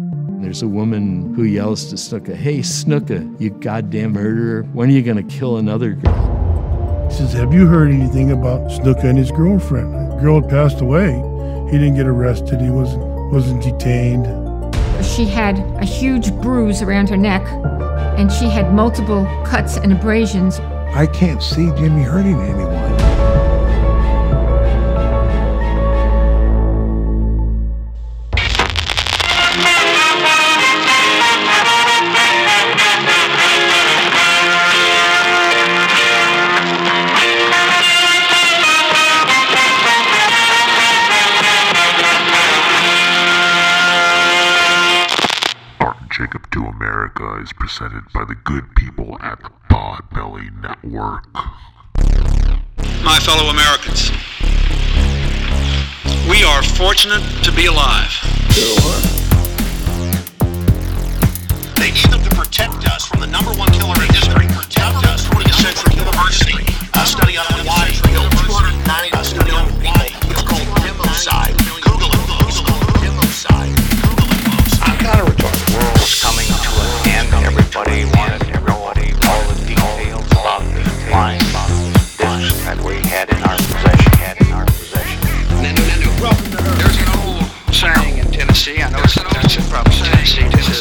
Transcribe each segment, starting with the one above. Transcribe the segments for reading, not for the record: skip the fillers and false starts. There's a woman who yells to Snuka, "Hey, Snuka, you goddamn murderer, when are you gonna kill another girl?" He says, "Have you heard anything about Snuka and his girlfriend? The girl had passed away. He didn't get arrested, he wasn't detained." She had a huge bruise around her neck, and she had multiple cuts and abrasions. I can't see Jimmy hurting anyone. Is presented by the good people at the Podbelly Network. My fellow Americans, we are fortunate to be alive. They needed to protect us from the number one killer in history, protect us from the century university, a study on Hawaii, 209, a study on Hawaii, it's called Democide. Google it, Democide. I'm kind of retarded. The world's coming to an end. Everybody wanted to know all the details about the flying discs that we had in our possession. There's an old saying in Tennessee. I know it's probably Tennessee. This is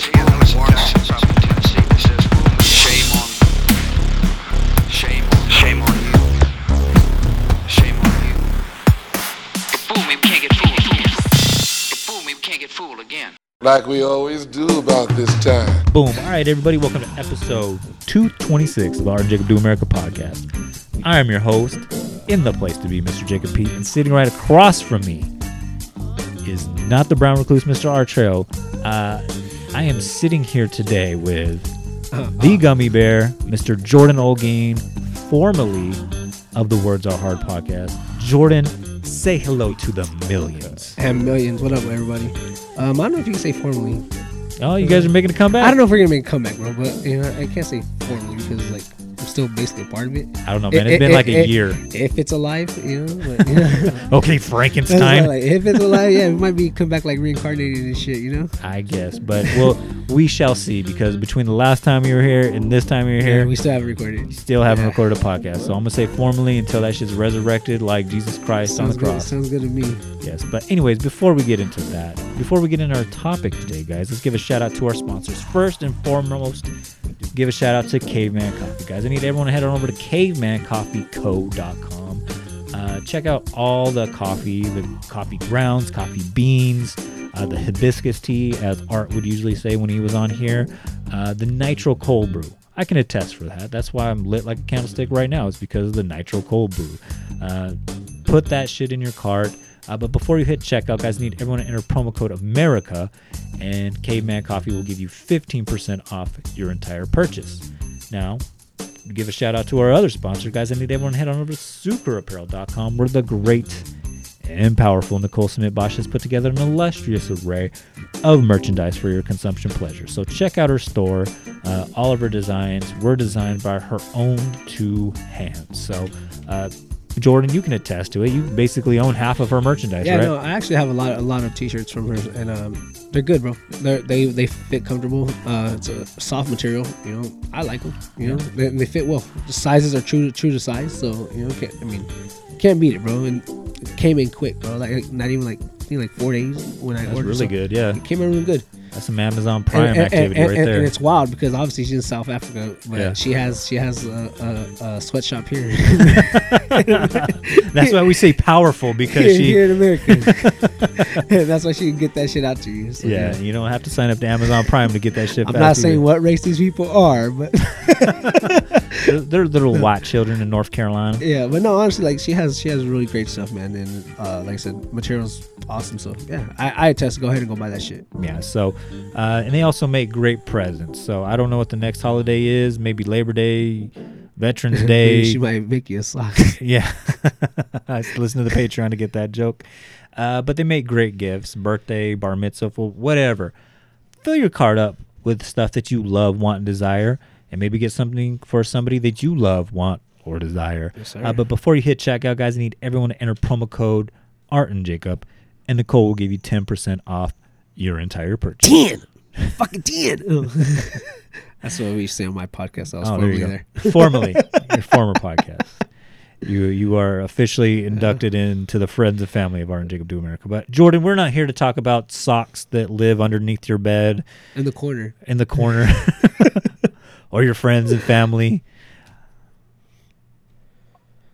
shame on you. Shame on you. Fool me, we can't get fooled. Fool me, we can't get fooled again. Like we always do about this time. Boom. All right, everybody, welcome to episode 226 of Art and Jacob Do America podcast. I am your host, in the place to be, Mr. Jacob Pete, and sitting right across from me is not the Brown Recluse, Mr. Art Trejo. I am sitting here today with the Gummy Bear, Mr. Jordan Olgin, formerly of the Words Are Hard podcast. Jordan, say hello to the millions. And millions. What up, everybody? I don't know if you can say formally. Oh, you guys are making a comeback? I don't know if we're going to make a comeback, bro, but you know, I can't say formally because like I'm still basically a part of it. I don't know, man. It's been like a year. If it's alive, you know. But, yeah. Okay, Frankenstein. Like, if it's alive, yeah, we might be come back like reincarnated and shit, you know? I guess, but well, we shall see because between the last time you were here and this time you're here. Yeah, we still haven't recorded. Recorded a podcast, so I'm going to say formally until that shit's resurrected like Jesus Christ on the cross. Sounds good to me. Yes, but anyways, before we get into our topic today, guys, let's give a shout out to our sponsors. First and foremost, give a shout out to Caveman Coffee, guys. I need everyone to head on over to cavemancoffeeco.com. Check out all the coffee grounds, coffee beans, the hibiscus tea, as Art would usually say when he was on here, the nitro cold brew. I can attest for that. That's why I'm lit like a candlestick right now. It's because of the nitro cold brew. Put that shit in your cart. But before you hit checkout, guys, I need everyone to enter promo code America, and Caveman Coffee will give you 15% off your entire purchase. Now, give a shout out to our other sponsor, guys. I need everyone to head on over to SuikerApparel.com, where the great and powerful Nicole Smith Bosch has put together an illustrious array of merchandise for your consumption pleasure. So check out her store. All of her designs were designed by her own two hands. So, Jordan, you can attest to it. You basically own half of her merchandise, right? Yeah, no, I actually have a lot of T-shirts from her, and they're good, bro. They fit comfortable. It's a soft material, you know. I like them, you know. They fit well. The sizes are true to size, so you know. Can't beat it, bro. And it came in quick, bro. Like not even like I think like 4 days when I ordered. That's really good, yeah. It came in really good. That's some Amazon Prime activity right there. And it's wild because obviously she's in South Africa, but she has a sweatshop here. That's why we say powerful because here in America. That's why she can get that shit out to you. So yeah, you don't have to sign up to Amazon Prime to get that shit. I'm not saying what race these people are, but they're little white children in North Carolina. Yeah, but no, honestly, like she has really great stuff, man, and like I said, materials awesome. So yeah, I attest. Go ahead and go buy that shit. Yeah. So. And they also make great presents. So I don't know what the next holiday is. Maybe Labor Day, Veterans Day. She might make you a sock. Yeah. I listen to the Patreon to get that joke. But they make great gifts. Birthday, bar mitzvah, whatever. Fill your cart up with stuff that you love, want, and desire. And maybe get something for somebody that you love, want, or desire. Yes, sir. But before you hit checkout, guys, I need everyone to enter promo code Art and Jacob. And Nicole will give you 10% off your entire purchase. 10! Fucking 10! That's what we used to say on my podcast. I was formerly there. Formerly. Your former podcast. You are officially inducted into the friends and family of Art and Jacob Do America. But Jordan, we're not here to talk about socks that live underneath your bed. In the corner. Or your friends and family.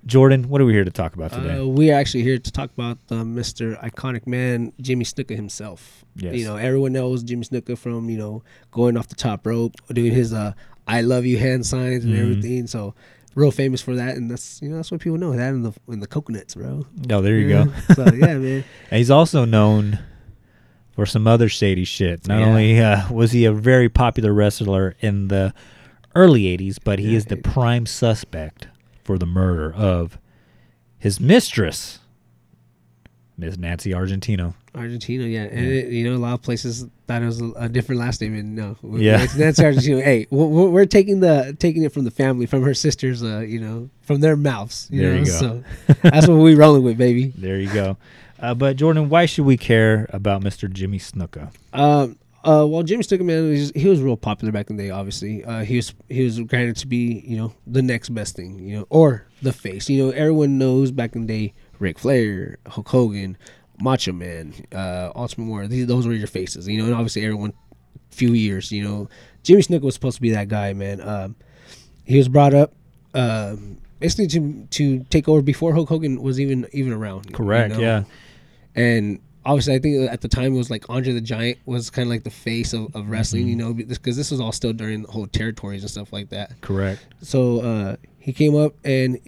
Jordan, what are we here to talk about today? We're actually here to talk about Mr. Iconic Man, Jimmy Snuka himself. Yes. You know, everyone knows Jimmy Snuka from, you know, going off the top rope, doing his I love you hand signs and everything. So real famous for that, and that's, you know, that's what people know. That and the coconuts, bro. Oh, there you go. So yeah, man. And he's also known for some other shady shit. Not only was he a very popular wrestler in the early 80s, but he is the prime suspect for the murder of his mistress, Miss Nancy Argentino. Argentino, yeah. And, it, you know, a lot of places thought it was a different last name, and no. It's Nancy Argentino. Hey, we're taking it from the family, from her sisters, you know, from their mouths. You know? You go. So that's what we're rolling with, baby. There you go. But, Jordan, why should we care about Mr. Jimmy Snuka? Well, Jimmy Snuka, man, he was real popular back in the day, obviously. He was granted to be, you know, the next best thing, you know, or the face. You know, everyone knows back in the day, Ric Flair, Hulk Hogan, Macho Man, Ultimate Warrior. Those were your faces, you know, and obviously everyone, few years, you know. Jimmy Snuka was supposed to be that guy, man. He was brought up basically to take over before Hulk Hogan was even around. Correct, you know? Yeah. And obviously, I think at the time it was like Andre the Giant was kind of like the face of wrestling, you know, because this was all still during the whole territories and stuff like that. Correct. So he came up, and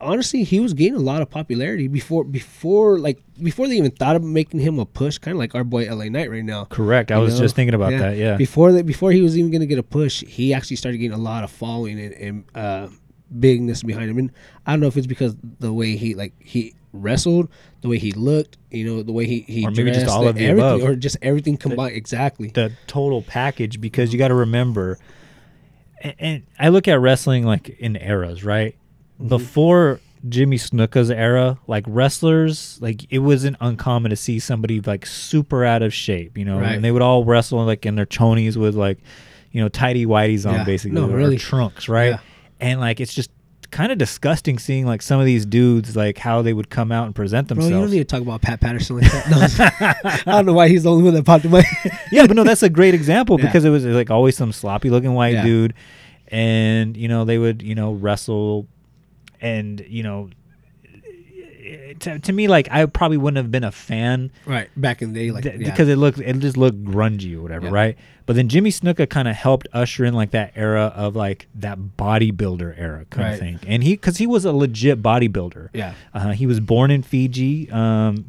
honestly, he was gaining a lot of popularity before they even thought of making him a push, kind of like our boy LA Knight right now. Correct. I was just thinking about that. Yeah. Before he was even going to get a push, he actually started getting a lot of following and bigness behind him. And I don't know if it's because the way he wrestled, the way he looked, you know, the way he or maybe dressed, just all of the above, or just everything combined, exactly the total package. Because you got to remember, and I look at wrestling like in eras, right? Before Jimmy Snuka's era, like wrestlers, like it wasn't uncommon to see somebody like super out of shape, you know, right. And they would all wrestle like in their chonies with like, you know, tighty whities on, basically, or trunks, right? Yeah. And like it's just kind of disgusting seeing like some of these dudes, like how they would come out and present themselves. Bro, you don't need to talk about Pat Patterson like that. No, I don't know why he's the only one that popped in my head. Yeah, but no, that's a great example because it was like always some sloppy looking white dude, and you know they would, you know, wrestle, and you know to me, like I probably wouldn't have been a fan right back in the day, like because it just looked grungy or whatever, right? But then Jimmy Snuka kind of helped usher in like that era of like that bodybuilder era kind of thing, and because he was a legit bodybuilder. Yeah, he was born in Fiji.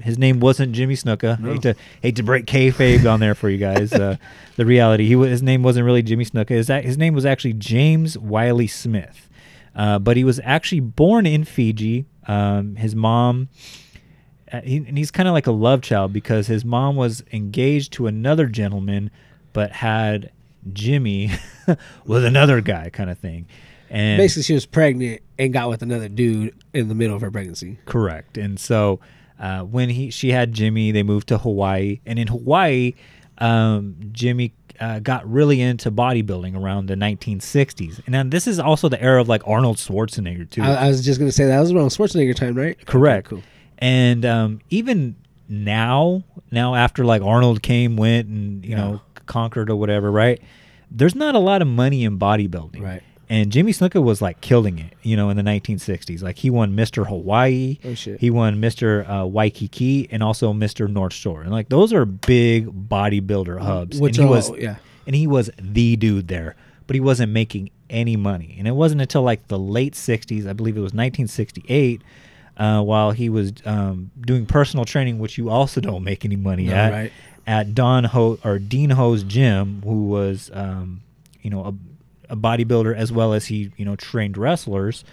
His name wasn't Jimmy Snuka. No. Hate to break kayfabe on there for you guys. The reality, his name wasn't really Jimmy Snuka. His name was actually James Wiley Smith, but he was actually born in Fiji. His mom, and he's kind of like a love child because his mom was engaged to another gentleman, but had Jimmy with another guy, kind of thing. And basically, she was pregnant and got with another dude in the middle of her pregnancy. Correct. And so, when she had Jimmy, they moved to Hawaii, and in Hawaii, Jimmy got really into bodybuilding around the 1960s, and then this is also the era of like Arnold Schwarzenegger too. I was just gonna say that was around Schwarzenegger time, right? Correct. Okay, cool. And even now after like Arnold went, and you know conquered or whatever, right? There's not a lot of money in bodybuilding, right? And Jimmy Snuka was like killing it, you know, in the 1960s. Like he won Mr. Hawaii, he won Mr. Waikiki, and also Mr. North Shore. And like those are big bodybuilder hubs. And he was the dude there, but he wasn't making any money. And it wasn't until like the late 60s, I believe it was 1968, while he was doing personal training, which you also don't make any money at Dean Ho's gym, who was, you know, a bodybuilder, as well as he, you know, trained wrestlers.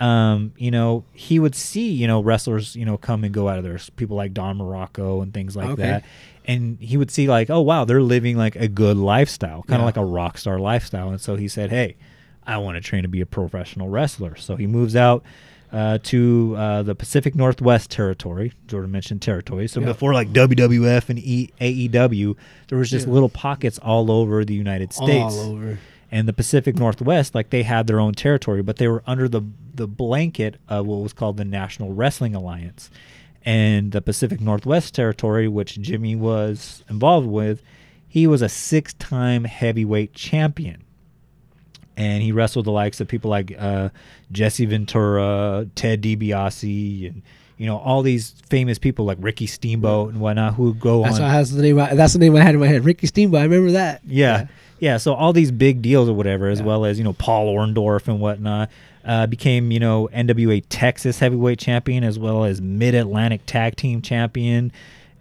You know, he would see, you know, wrestlers, you know, come and go out of there. People like Don Muraco and things like that. And he would see like, oh wow, they're living like a good lifestyle, kind of like a rock star lifestyle. And so he said, hey, I want to train to be a professional wrestler. So he moves out to the Pacific Northwest territory. Jordan mentioned territory. So before like WWF and AEW, there was just little pockets all over the United States. All over. And the Pacific Northwest, like they had their own territory, but they were under the blanket of what was called the National Wrestling Alliance. And the Pacific Northwest territory, which Jimmy was involved with, he was a 6-time heavyweight champion. And he wrestled the likes of people like Jesse Ventura, Ted DiBiase, and all these famous people like Ricky Steamboat and whatnot who go on. That's the name I had in my head, Ricky Steamboat. I remember that. Yeah. So all these big deals or whatever, as well as Paul Orndorff and whatnot, became NWA Texas heavyweight champion as well as Mid Atlantic Tag Team champion,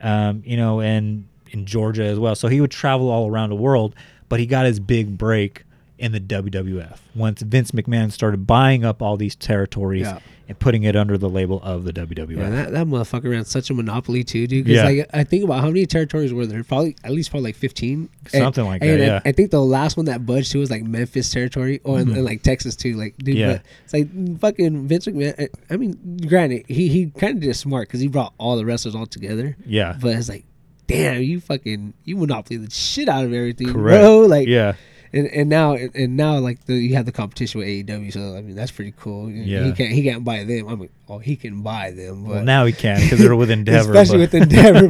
and in Georgia as well. So he would travel all around the world, but he got his big break in the WWF once Vince McMahon started buying up all these territories and putting it under the label of the WWF. Yeah, that motherfucker ran such a monopoly too, dude. Because I think about how many territories were there. Probably like 15, something and, like that. And I think the last one that budged too was like Memphis territory, and like Texas too. Like, dude, but it's like fucking Vince McMahon. I mean, granted, he kind of did it smart because he brought all the wrestlers all together. Yeah, but it's like, damn, you monopoly the shit out of everything, bro. Like, And now like you have the competition with AEW, so I mean that's pretty cool. He can't buy them. I mean, he can buy them. But. Well, now he can because they're with Endeavor, especially with Endeavor.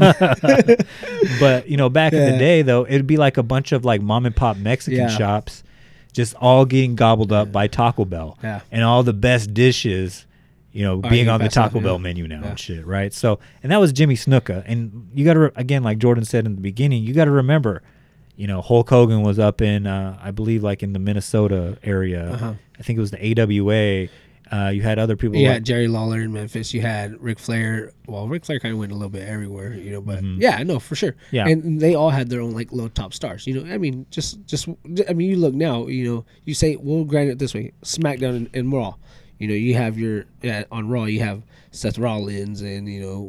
But back in the day though, it'd be like a bunch of like mom and pop Mexican shops, just all getting gobbled up by Taco Bell, and all the best dishes. Being on the Taco Bell menu now and shit, right? So, and that was Jimmy Snuka, and you got to again, like Jordan said in the beginning, you got to remember. Hulk Hogan was up in, I believe, like in the Minnesota area. Uh-huh. I think it was the AWA. You had other people. You had Jerry Lawler in Memphis. You had Ric Flair. Well, Ric Flair kind of went a little bit everywhere, But no, for sure. Yeah. And they all had their own like low top stars. I mean, just you look now. You say, well, granted it this way, SmackDown and Raw. You have on Raw you have Seth Rollins and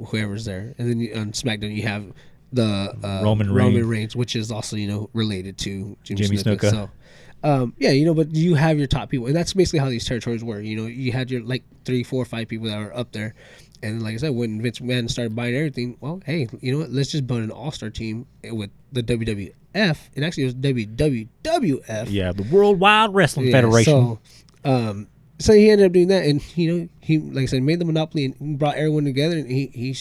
whoever's there, and then on SmackDown you have the Roman Reigns, which is also related to Jimmy Snuka. So but you have your top people, and that's basically how these territories were. You had your like 3, 4, 5 people that were up there, and like I said, when Vince McMahon started buying everything, well, hey, let's just build an all-star team with the WWF, and actually it was WWWF, the World Wide Wrestling Federation. So he ended up doing that, and he like I said made the monopoly and brought everyone together, and he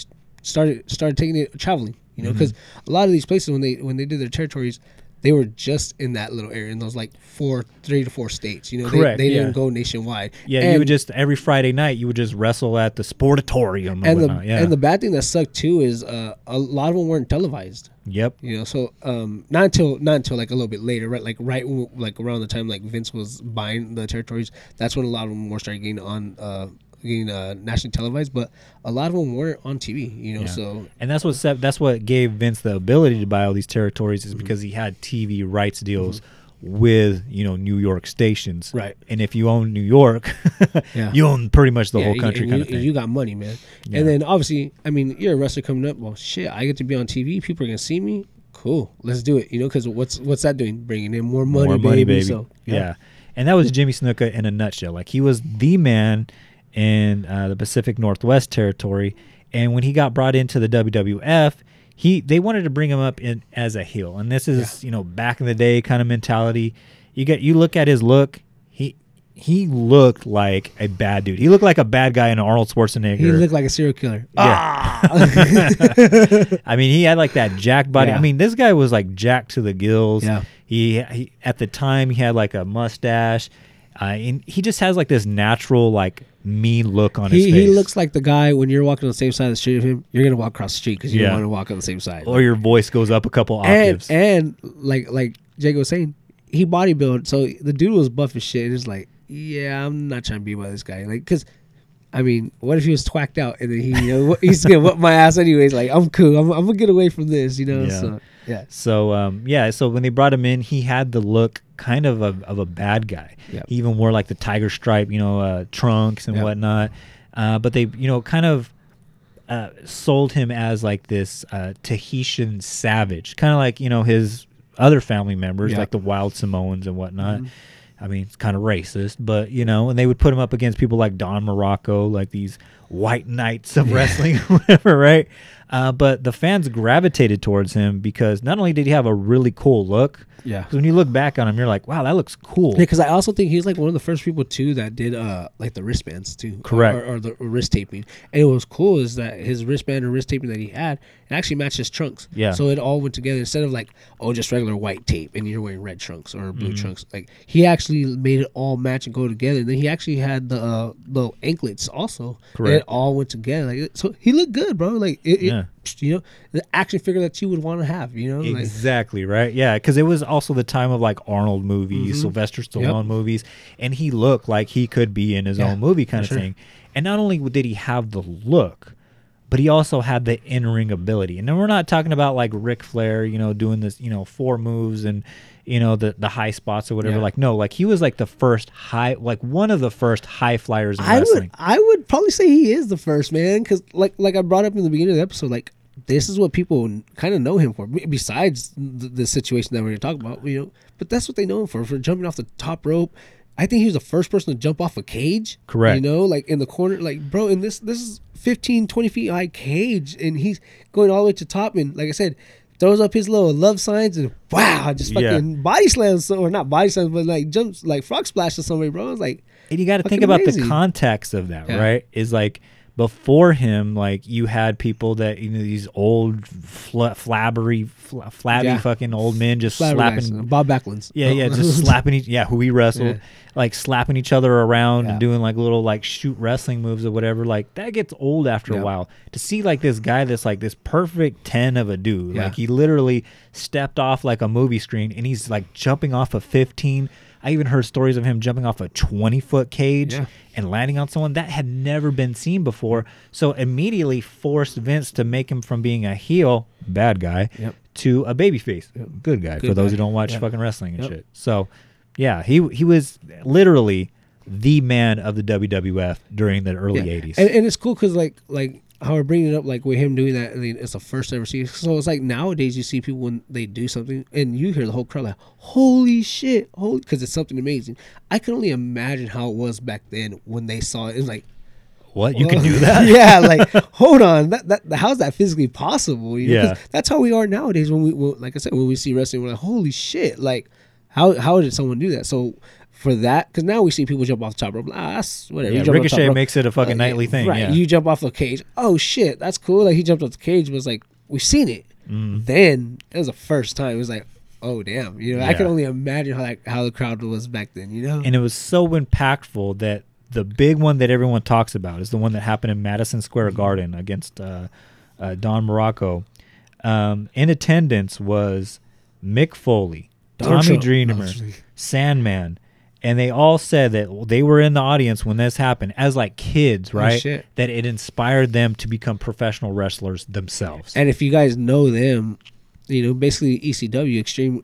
started taking it traveling. Because a lot of these places when they did their territories, they were just in that little area in those like 3 to 4 states. Correct, they didn't go nationwide. Yeah, and you would just every Friday night you would just wrestle at the Sportatorium and whatnot. And the bad thing that sucked too is a lot of them weren't televised. Yep. So not until like a little bit later, right? Like like around the time like Vince was buying the territories, that's when a lot of them were starting getting on. Nationally televised, but a lot of them weren't on TV, so. And that's what gave Vince the ability to buy all these territories is because he had TV rights deals with, New York stations. Right. And if you own New York, you own pretty much the whole country kind of thing. You got money, man. Yeah. And then obviously, I mean, you're a wrestler coming up. Well, shit, I get to be on TV. People are going to see me. Cool. Let's do it. Because what's that doing? Bringing in more money, baby. So, yeah. And that was Jimmy Snuka in a nutshell. Like he was the man in the Pacific Northwest territory, and when he got brought into the WWF, they wanted to bring him up in as a heel, and this is back in the day kind of mentality. You look at his look, he looked like a bad dude. He looked like a bad guy in Arnold Schwarzenegger. He looked like a serial killer. I mean, he had like that jacked body. I mean, this guy was like jacked to the gills. He at the time he had like a mustache. And he just has like this natural, like mean look on his face. He looks like the guy when you're walking on the same side of the street as him. You're gonna walk across the street because you don't want to walk on the same side. Or your voice goes up a couple octaves. And like Jake was saying, he bodybuilt, so the dude was buff as shit. And it's like, I'm not trying to be by this guy, like because. I mean, what if he was twacked out and then he's gonna whip my ass anyways? Like I'm cool, I'm gonna get away from this, So when they brought him in, he had the look kind of a bad guy. Yep. He even wore like the tiger stripe, trunks and whatnot. But they, kind of sold him as like this Tahitian savage, kind of like his other family members, like the Wild Samoans and whatnot. Mm-hmm. I mean, it's kind of racist, but, you know, and they would put him up against people like Don Muraco, like these white knights of wrestling or whatever, right? But the fans gravitated towards him because not only did he have a really cool look, because when you look back on him, you're like, wow, that looks cool. Yeah, because I also think he's like one of the first people, too, that did like the wristbands, too. Correct. Or the wrist taping. And what was cool is that his wristband and wrist taping that he had, it actually matched his trunks. Yeah. So it all went together instead of like, oh, just regular white tape and you're wearing red trunks or blue trunks. Like, he actually made it all match and go together. And then he actually had the little anklets also. Correct. And it all went together. Like, so he looked good, bro. Like, you know, the action figure that you would want to have, you know? Exactly, like, right? Yeah, because it was also the time of, like, Arnold movies, Sylvester Stallone movies, and he looked like he could be in his own movie kind of thing. And not only did he have the look, but he also had the in-ring ability. And then we're not talking about, like, Ric Flair, you know, doing this, you know, four moves and, you know, the high spots or whatever. Like, no, like, he was, like, the first high, like, one of the first high flyers in wrestling. I would probably say he is the first, man, because, like I brought up in the beginning of the episode, like, this is what people kind of know him for, besides the situation that we're talking about, you know. But that's what they know him for jumping off the top rope. I think he was the first person to jump off a cage. Correct. You know, like in the corner, like, bro, and this is 15, 20 feet high cage, and he's going all the way to the top, and like I said, throws up his little love signs, and wow, just fucking body slams, or not body slams, but like jumps, like frog splash to somebody, bro. It's like, and you got to think about the context of that, right? Is like, before him, like, you had people that, you know, these old flabby fucking old men just slapping Bob Backlund. Just slapping each who he wrestled, like slapping each other around and doing like little like shoot wrestling moves or whatever. Like, that gets old after a while. To see like this guy that's like this perfect 10 of a dude, like he literally stepped off like a movie screen and he's like jumping off a 15. I even heard stories of him jumping off a 20-foot cage and landing on someone that had never been seen before. So immediately forced Vince to make him from being a heel, bad guy, to a babyface, good guy, for those who don't watch fucking wrestling and shit. So, yeah, he was literally the man of the WWF during the early 80s. And it's cool because, like how we're bringing it up, like with him doing that, I mean, it's the first I ever see. So it's like nowadays you see people when they do something and you hear the whole crowd like, holy shit, holy, because it's something amazing. I can only imagine how it was back then when they saw it. It was like, what? You can do that? Yeah, like, hold on. How's that physically possible? You know? Yeah. That's how we are nowadays when like I said, when we see wrestling, we're like, holy shit, like, how did someone do that? So, for that, because now we see people jump off the top rope. That's whatever. Yeah, Ricochet makes it a fucking nightly thing. Right. Yeah. You jump off the cage. Oh shit, that's cool. Like, he jumped off the cage, but it's like, we've seen it. Then it was the first time. It was like, oh damn. You know, I can only imagine how the crowd was back then. You know, and it was so impactful that the big one that everyone talks about is the one that happened in Madison Square Garden against Don Muraco. In attendance was Mick Foley, Tommy Dreamer, Sandman. And they all said that they were in the audience when this happened as like kids, right? Oh, that it inspired them to become professional wrestlers themselves. And if you guys know them, you know, basically ECW, Extreme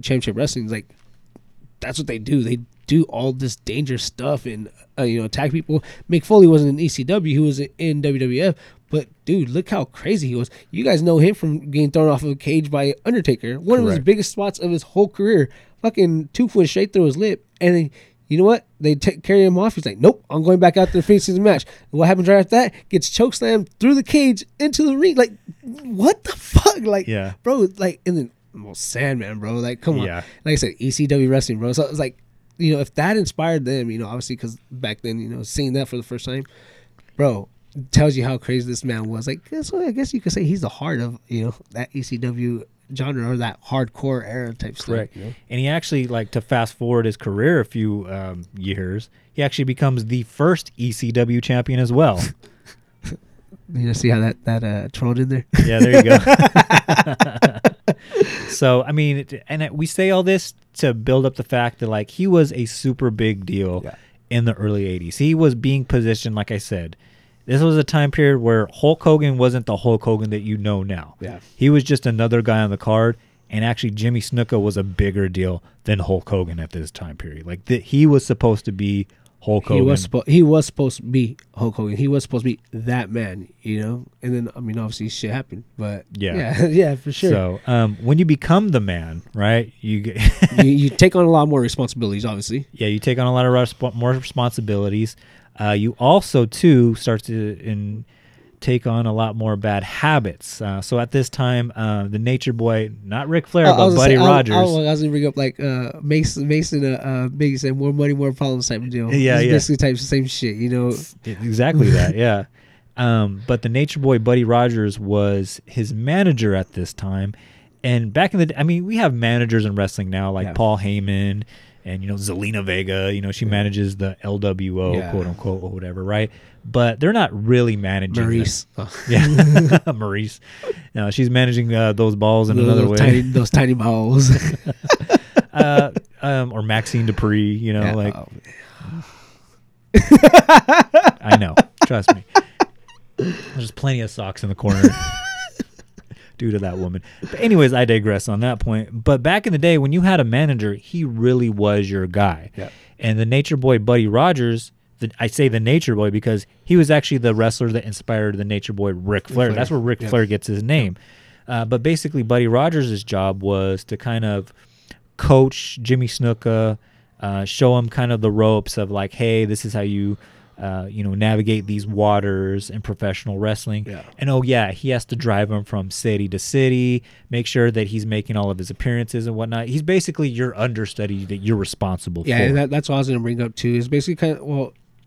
Championship Wrestling, is like, that's what they do. They do all this dangerous stuff and, you know, attack people. Mick Foley wasn't in ECW. He was in WWF. But, dude, look how crazy he was. You guys know him from getting thrown off of a cage by Undertaker. One of his biggest spots of his whole career. Fucking 2 foot straight through his lip. And then, you know what? They carry him off. He's like, nope, I'm going back out there to finish the match. And what happens right after that? Gets chokeslammed through the cage into the ring. Like, what the fuck? Like, bro, like, and then, well, Sandman, bro. Like, come on. Like I said, ECW wrestling, bro. So, it's like, you know, if that inspired them, you know, obviously, because back then, you know, seeing that for the first time, bro, tells you how crazy this man was. Like, that's what I guess you could say. He's the heart of, you know, that ECW genre or that hardcore era type stuff. Correct. You know? And he actually, like, to fast forward his career a few years, he actually becomes the first ECW champion as well. You know, see how that trolled in there? Yeah, there you go. So, I mean, and we say all this to build up the fact that, like, he was a super big deal in the early 80s. He was being positioned, like I said. This was a time period where Hulk Hogan wasn't the Hulk Hogan that you know now. Yeah. He was just another guy on the card, and actually Jimmy Snuka was a bigger deal than Hulk Hogan at this time period. Like, he was supposed to be Hulk Hogan. He was supposed to be Hulk Hogan. He was supposed to be that man, you know? And then, I mean, obviously shit happened, but yeah, for sure. So when you become the man, right, you take on a lot more responsibilities, obviously. Yeah, you take on a lot of more responsibilities. You also, too, start to take on a lot more bad habits. So at this time, the Nature Boy, not Ric Flair, but Buddy Rogers. I was going to bring up like Mason, Biggie said, more money, more problems type of deal. Yeah, it's basically type of same shit, you know. Exactly that, yeah. But the Nature Boy, Buddy Rogers, was his manager at this time. And back in the day, I mean, we have managers in wrestling now, like Paul Heyman and, you know, Zelina Vega, you know, she manages the LWO, quote unquote, or whatever, right? But they're not really managing. Maurice. Yeah, Maurice. No, she's managing those balls in another way. Those tiny balls. Or Maxine Dupree, you know, like. Oh. I know. Trust me. There's plenty of socks in the corner. Due to that woman. But anyways, I digress on that point. But back in the day, when you had a manager, he really was your guy. Yeah. And the Nature Boy, Buddy Rogers, I say the Nature Boy because he was actually the wrestler that inspired the Nature Boy, Ric Flair. That's where Ric Flair gets his name. But basically, Buddy Rogers' job was to kind of coach Jimmy Snuka, show him kind of the ropes of like, hey, this is how you... navigate these waters in professional wrestling. Yeah. And he has to drive him from city to city, make sure that he's making all of his appearances and whatnot. He's basically your understudy that you're responsible for. Yeah, and that's what I was going to bring up too. It's basically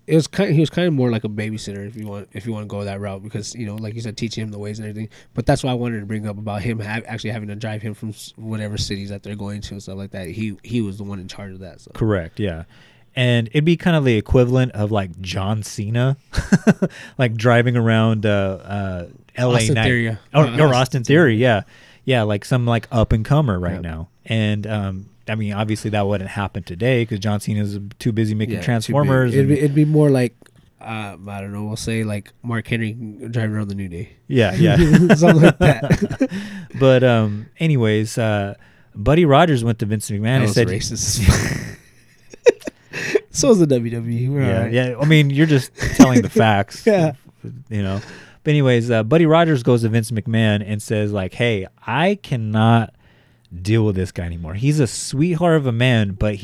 he was kind of more like a babysitter if you want to go that route because, you know, like you said, teaching him the ways and everything. But that's why I wanted to bring up about him actually having to drive him from whatever cities that they're going to and stuff like that. He was the one in charge of that. So. Correct, yeah. And it'd be kind of the equivalent of like John Cena, like driving around L.A. Austin Theory. Austin Theory, yeah. Yeah, like some like up and comer right now. And I mean, obviously that wouldn't happen today because John Cena's too busy making Transformers. It'd be more like, I don't know, we'll say like Mark Henry driving around the New Day. Yeah. Something like that. But anyways, Buddy Rogers went to Vince McMahon and said... racist. So is the WWE. We're all right. Yeah. I mean, you're just telling the facts. You know. But anyways, Buddy Rogers goes to Vince McMahon and says, like, hey, I cannot deal with this guy anymore. He's a sweetheart of a man, but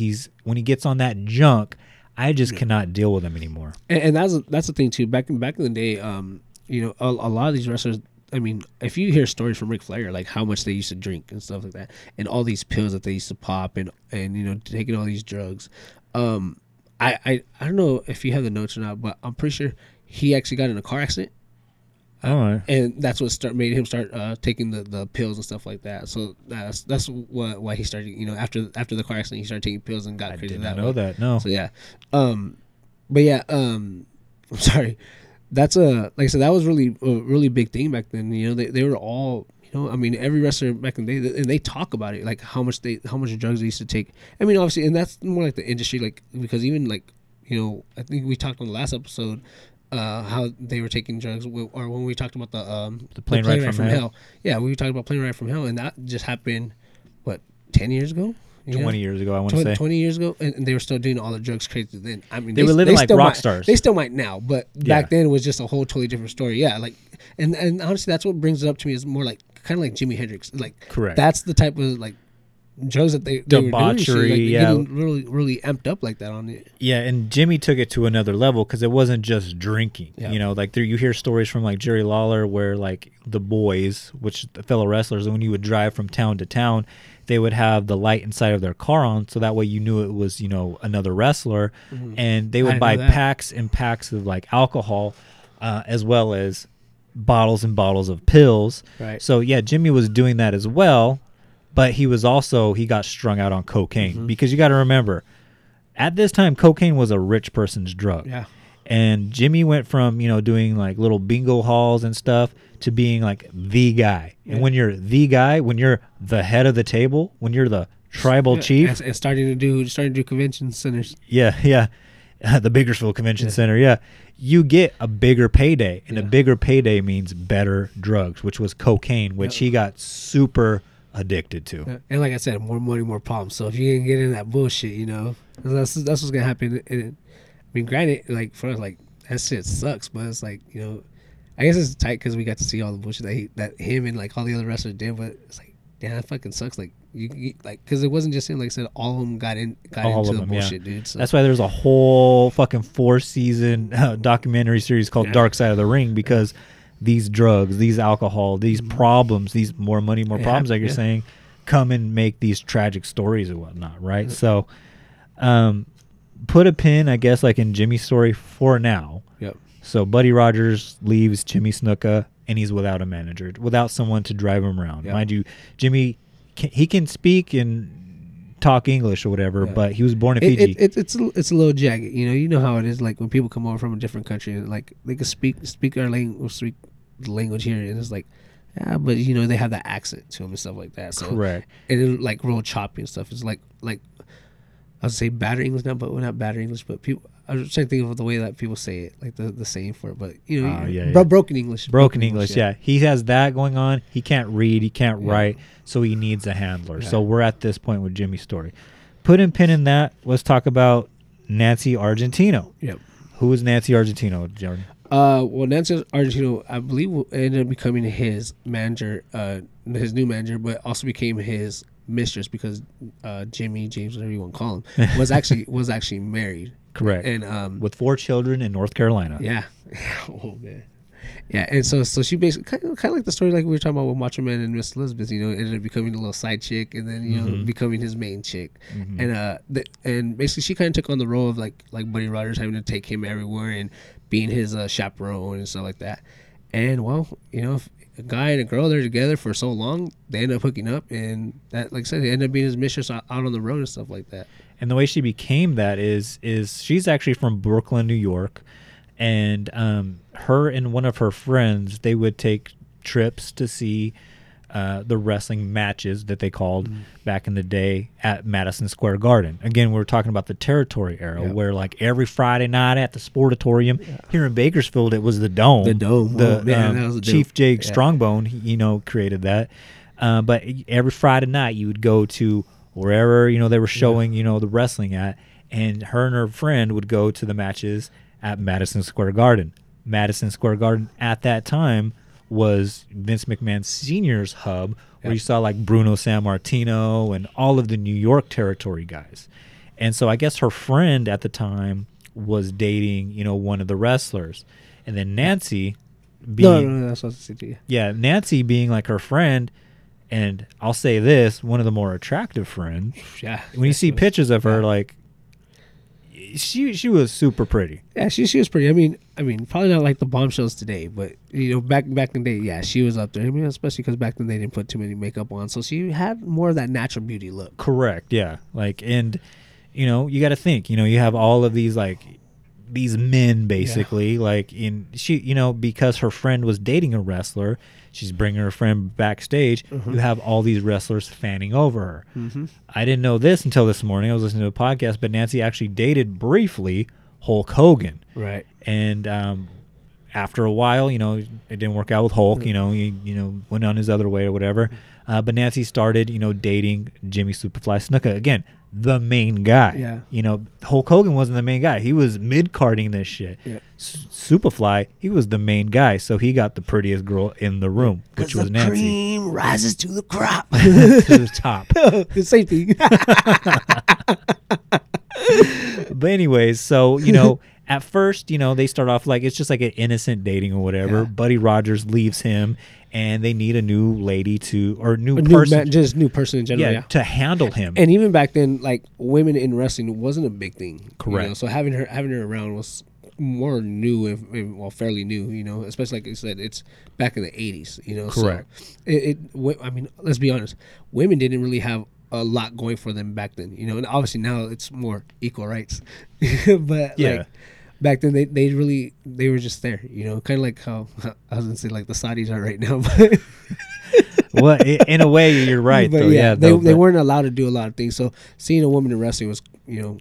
when he gets on that junk, I just cannot deal with him anymore. And that's the thing too. Back in the day, a lot of these wrestlers. I mean, if you hear stories from Ric Flair, like how much they used to drink and stuff like that, and all these pills that they used to pop, and you know, taking all these drugs. I don't know if you have the notes or not, but I'm pretty sure he actually got in a car accident. And that's what made him start taking the pills and stuff like that. So that's why he started, you know, after the car accident, he started taking pills and got crazy. I did not know that. No. So yeah, I'm sorry. That's like I said, that was really a really big thing back then. You know, they were all. You know, I mean, every wrestler back in the day, and they talk about it, like how much drugs they used to take. I mean, obviously, and that's more like the industry, like because even like, you know, I think we talked on the last episode how they were taking drugs, or when we talked about the plane ride from hell. Yeah, we talked about plane ride from hell, and that just happened, 10 years ago? 20 years ago, I want to say. 20 years ago, and they were still doing all the drugs crazy then. I mean, they were living like rock stars. They still might now, but back then it was just a whole totally different story. Yeah, like, and honestly, that's what brings it up to me is more like kind of like Jimi Hendrix. Like, correct. That's the type of like drugs that they debauchery, were doing. Like, getting really, really amped up like that on it. Yeah, and Jimmy took it to another level because it wasn't just drinking. Yeah. You know, like you hear stories from like Jerry Lawler where like the boys, which the fellow wrestlers, when you would drive from town to town, they would have the light inside of their car on, so that way you knew it was, you know, another wrestler, and they would buy packs and packs of like alcohol, as well as bottles and bottles of pills. Right. So yeah, Jimmy was doing that as well, but he got strung out on cocaine because you got to remember, at this time cocaine was a rich person's drug. Yeah. And Jimmy went from, you know, doing like little bingo halls and stuff to being like the guy. Yeah. And when you're the guy, when you're the head of the table, when you're the tribal chief. And starting to do convention centers. Yeah. The Bakersfield Convention Center, you get a bigger payday. And a bigger payday means better drugs, which was cocaine, which he got super addicted to. And like I said, more money, more problems. So if you didn't get in that bullshit, you know, that's what's going to happen. mean, granted, like, for us, like, that shit sucks, but it's like, you know, I guess it's tight because we got to see all the bullshit that him and, like, all the other wrestlers did, but it's like, damn, that fucking sucks. Like, you like, because it wasn't just him. Like I said, all of them got into the bullshit, dude. So. That's why there's a whole fucking 4-season documentary series called Dark Side of the Ring, because these drugs, these alcohol, these problems, these more money, more problems, like you're saying, come and make these tragic stories and whatnot, right? Yeah. So, put a pin, I guess, like in Jimmy's story for now. Yep. So Buddy Rogers leaves Jimmy Snuka, and he's without a manager, without someone to drive him around. Yep. Mind you, Jimmy, he can speak and talk English or whatever, but he was born in Fiji. It's a little jagged, you know how it is. Like when people come over from a different country, like they can speak our language here, and it's like, yeah, but you know they have that accent to them and stuff like that. So, correct. And it, like real choppy and stuff. It's like I would say batter English now, but we're not batter English, but people. I was trying to think of the way that people say it, like the saying for it, but you know, broken English. Broken English, yeah. He has that going on. He can't read. He can't write, so he needs a handler. Yeah. So we're at this point with Jimmy's story. Put in pin in that. Let's talk about Nancy Argentino. Yep. Who is Nancy Argentino, Jordan? Well, Nancy Argentino, I believe, ended up becoming his manager, his new manager, but also became his mistress because Jimmy, James, whatever you want to call him, was actually married. Correct. And with 4 children in North Carolina. Yeah. Oh man. Yeah, and so she basically kind of like the story like we were talking about with Macho Man and Miss Elizabeth, you know, ended up becoming a little side chick and then, you know, becoming his main chick. Mm-hmm. And and basically she kind of took on the role of like Buddy Rogers having to take him everywhere and being his chaperone and stuff like that. And well, you know, if a guy and a girl, they're together for so long, they end up hooking up, and that, like I said, they end up being his mistress out on the road and stuff like that. And the way she became that is she's actually from Brooklyn, New York, and her and one of her friends, they would take trips to see the wrestling matches that they called back in the day at Madison Square Garden. Again, we're talking about the territory era where like every Friday night at the Sportatorium here in Bakersfield, it was the Dome. The Dome. That was the Chief Jake Strongbone, you know, created that. But every Friday night you would go to wherever, you know, they were showing, you know, the wrestling at, and her and her friend would go to the matches at Madison Square Garden. Madison Square Garden at that time was Vince McMahon Sr.'s hub, where you saw like Bruno Sammartino and all of the New York territory guys. And so I guess her friend at the time was dating, you know, one of the wrestlers. And then Nancy being... No, that's what I said to you. Yeah, Nancy being like her friend, and I'll say this, one of the more attractive friends. Yeah. When you see pictures of her, like, she was super pretty. Yeah, she was pretty. I mean, probably not like the bombshells today, but you know, back in the day, yeah, she was up there. I mean, especially because back then they didn't put too many makeup on, so she had more of that natural beauty look. Correct. Yeah. Like, and you know, you got to think. You know, you have all of these like these men basically like in she. You know, because her friend was dating a wrestler, she's bringing her friend backstage. You have all these wrestlers fanning over her. I didn't know this until this morning. I was listening to a podcast, but Nancy actually dated briefly Hulk Hogan. Right. And after a while, you know, it didn't work out with Hulk. You know, he went on his other way or whatever. But Nancy started, you know, dating Jimmy Superfly Snuka. Again, the main guy. Yeah. You know, Hulk Hogan wasn't the main guy. He was mid-carding this shit. Yeah. Superfly, he was the main guy, so he got the prettiest girl in the room, which was Nancy. 'Cause the cream rises to the crop. To the top. The same thing. But anyways, so, you know, at first, you know, they start off like it's just like an innocent dating or whatever. Yeah. Buddy Rogers leaves him, and they need a new lady to, or new person in general, to handle him. And even back then, like women in wrestling wasn't a big thing. Correct. You know? So having her around was more new, fairly new. You know, especially like I said, it's back in the 80s. You know, correct. So it I mean, let's be honest, women didn't really have a lot going for them back then, you know, and obviously now it's more equal rights. But like back then they were just there, you know, kind of like how I was gonna say like the Saudis are right now. But well, in a way you're right, but though. Yeah, they weren't allowed to do a lot of things, so seeing a woman in wrestling was, you know,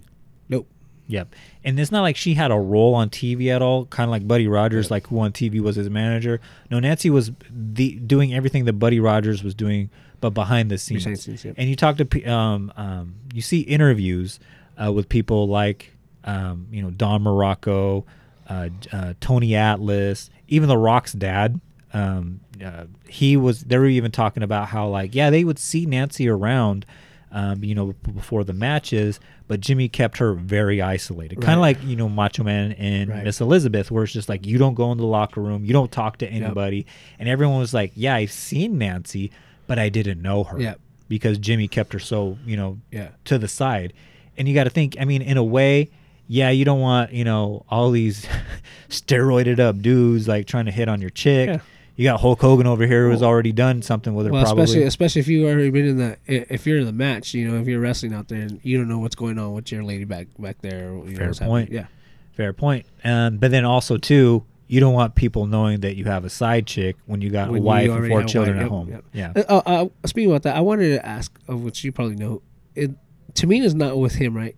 nope. Yep. And it's not like she had a role on TV at all, kind of like Buddy Rogers, like who on TV was his manager. No, Nancy was doing everything that Buddy Rogers was doing, but behind the scenes. Behind the scenes, and you talk to, you see interviews with people like you know, Don Muraco, Tony Atlas, even The Rock's dad. He was, they were even talking about how, like, yeah, they would see Nancy around, you know, before the matches, but Jimmy kept her very isolated. Right. Kind of like, you know, Macho Man and right. Miss Elizabeth, where it's just like, you don't go in the locker room, you don't talk to anybody. Yep. And everyone was like, yeah, I've seen Nancy, but I didn't know her yep. because Jimmy kept her so, you know, yeah. to the side. And you got to think, I mean, in a way, yeah, you don't want, you know, all these steroided up dudes like trying to hit on your chick. Yeah. You got Hulk Hogan over here who's already done something with her. Well, probably. Especially if you've already been in the, if you're in the match, you know, if you're wrestling out there and you don't know what's going on with your lady back there. Or, fair point. Happening. Yeah, fair point. But then also too, you don't want people knowing that you have a side chick when you got a wife and four children at home. Yep. Yeah. Speaking about that, I wanted to ask, of which you probably know, Tamina's not with him, right?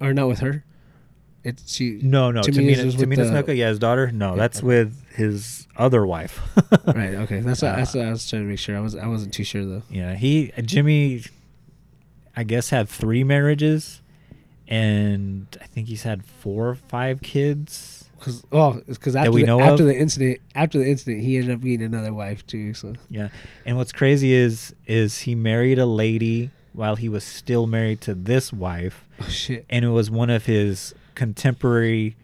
Or not with her? No. Tamina Snuka, yeah, his daughter. No, yeah, that's okay. With his other wife. Right. Okay, that's what I was trying to make sure. I wasn't too sure though. Yeah, Jimmy, I guess, had 3 marriages, and I think he's had 4 or 5 kids. Because after the incident, he ended up getting another wife too. So yeah, and what's crazy is he married a lady while he was still married to this wife. Oh shit! And it was one of his contemporary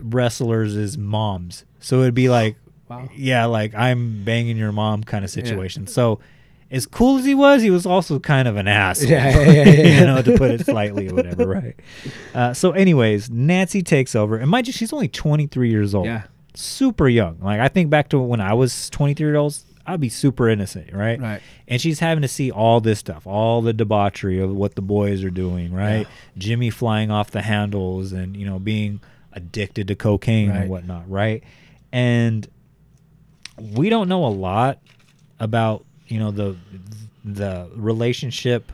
wrestlers is moms, so it'd be like, wow. Yeah, like I'm banging your mom kind of situation. Yeah. So as cool as he was also kind of an asshole, yeah. You know, to put it slightly or whatever, right? So anyways, Nancy takes over, and mind you, she's only 23 years old. Yeah, super young. Like, I think back to when I was 23 years old, I'd be super innocent, right? And she's having to see all this stuff, all the debauchery of what the boys are doing, right? Yeah. Jimmy flying off the handles and, you know, being addicted to cocaine and whatnot, right? And we don't know a lot about, you know, the relationship,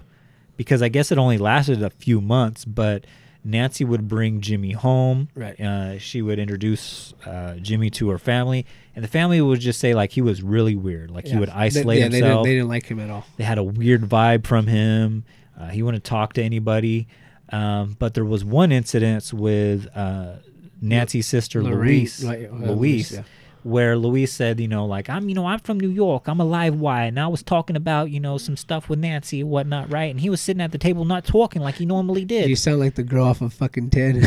because I guess it only lasted a few months, but Nancy would bring Jimmy home. Right. She would introduce Jimmy to her family, and the family would just say, like, he was really weird. Like, he would isolate himself. They didn't like him at all. They had a weird vibe from him. He wouldn't talk to anybody. But there was one incident with Nancy's sister, Louise. Yeah. Where Louise said, you know, like, I'm from New York. I'm a live wire. And I was talking about, you know, some stuff with Nancy and whatnot, right? And he was sitting at the table not talking like he normally did. You sound like the girl off of fucking Ted.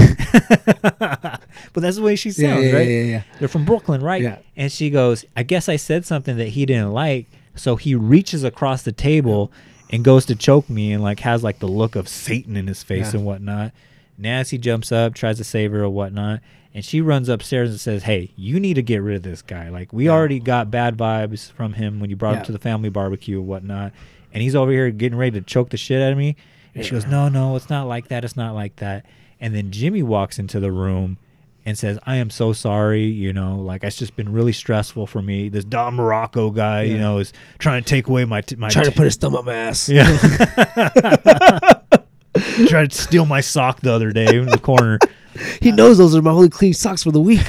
But that's the way she sounds, right? Yeah. They're from Brooklyn, right? Yeah. And she goes, I guess I said something that he didn't like. So he reaches across the table and goes to choke me and, like, has, like, the look of Satan in his face and whatnot. Nancy jumps up, tries to save her or whatnot. And she runs upstairs and says, hey, you need to get rid of this guy. Like, we already got bad vibes from him when you brought him to the family barbecue and whatnot. And he's over here getting ready to choke the shit out of me. And she goes, no, it's not like that. It's not like that. And then Jimmy walks into the room and says, I am so sorry. You know, like, it's just been really stressful for me. This Don Muraco guy, you know, is trying to take away my trying to put his thumb up my ass. Yeah. Tried to steal my sock the other day in the corner. He knows those are my only clean socks for the week.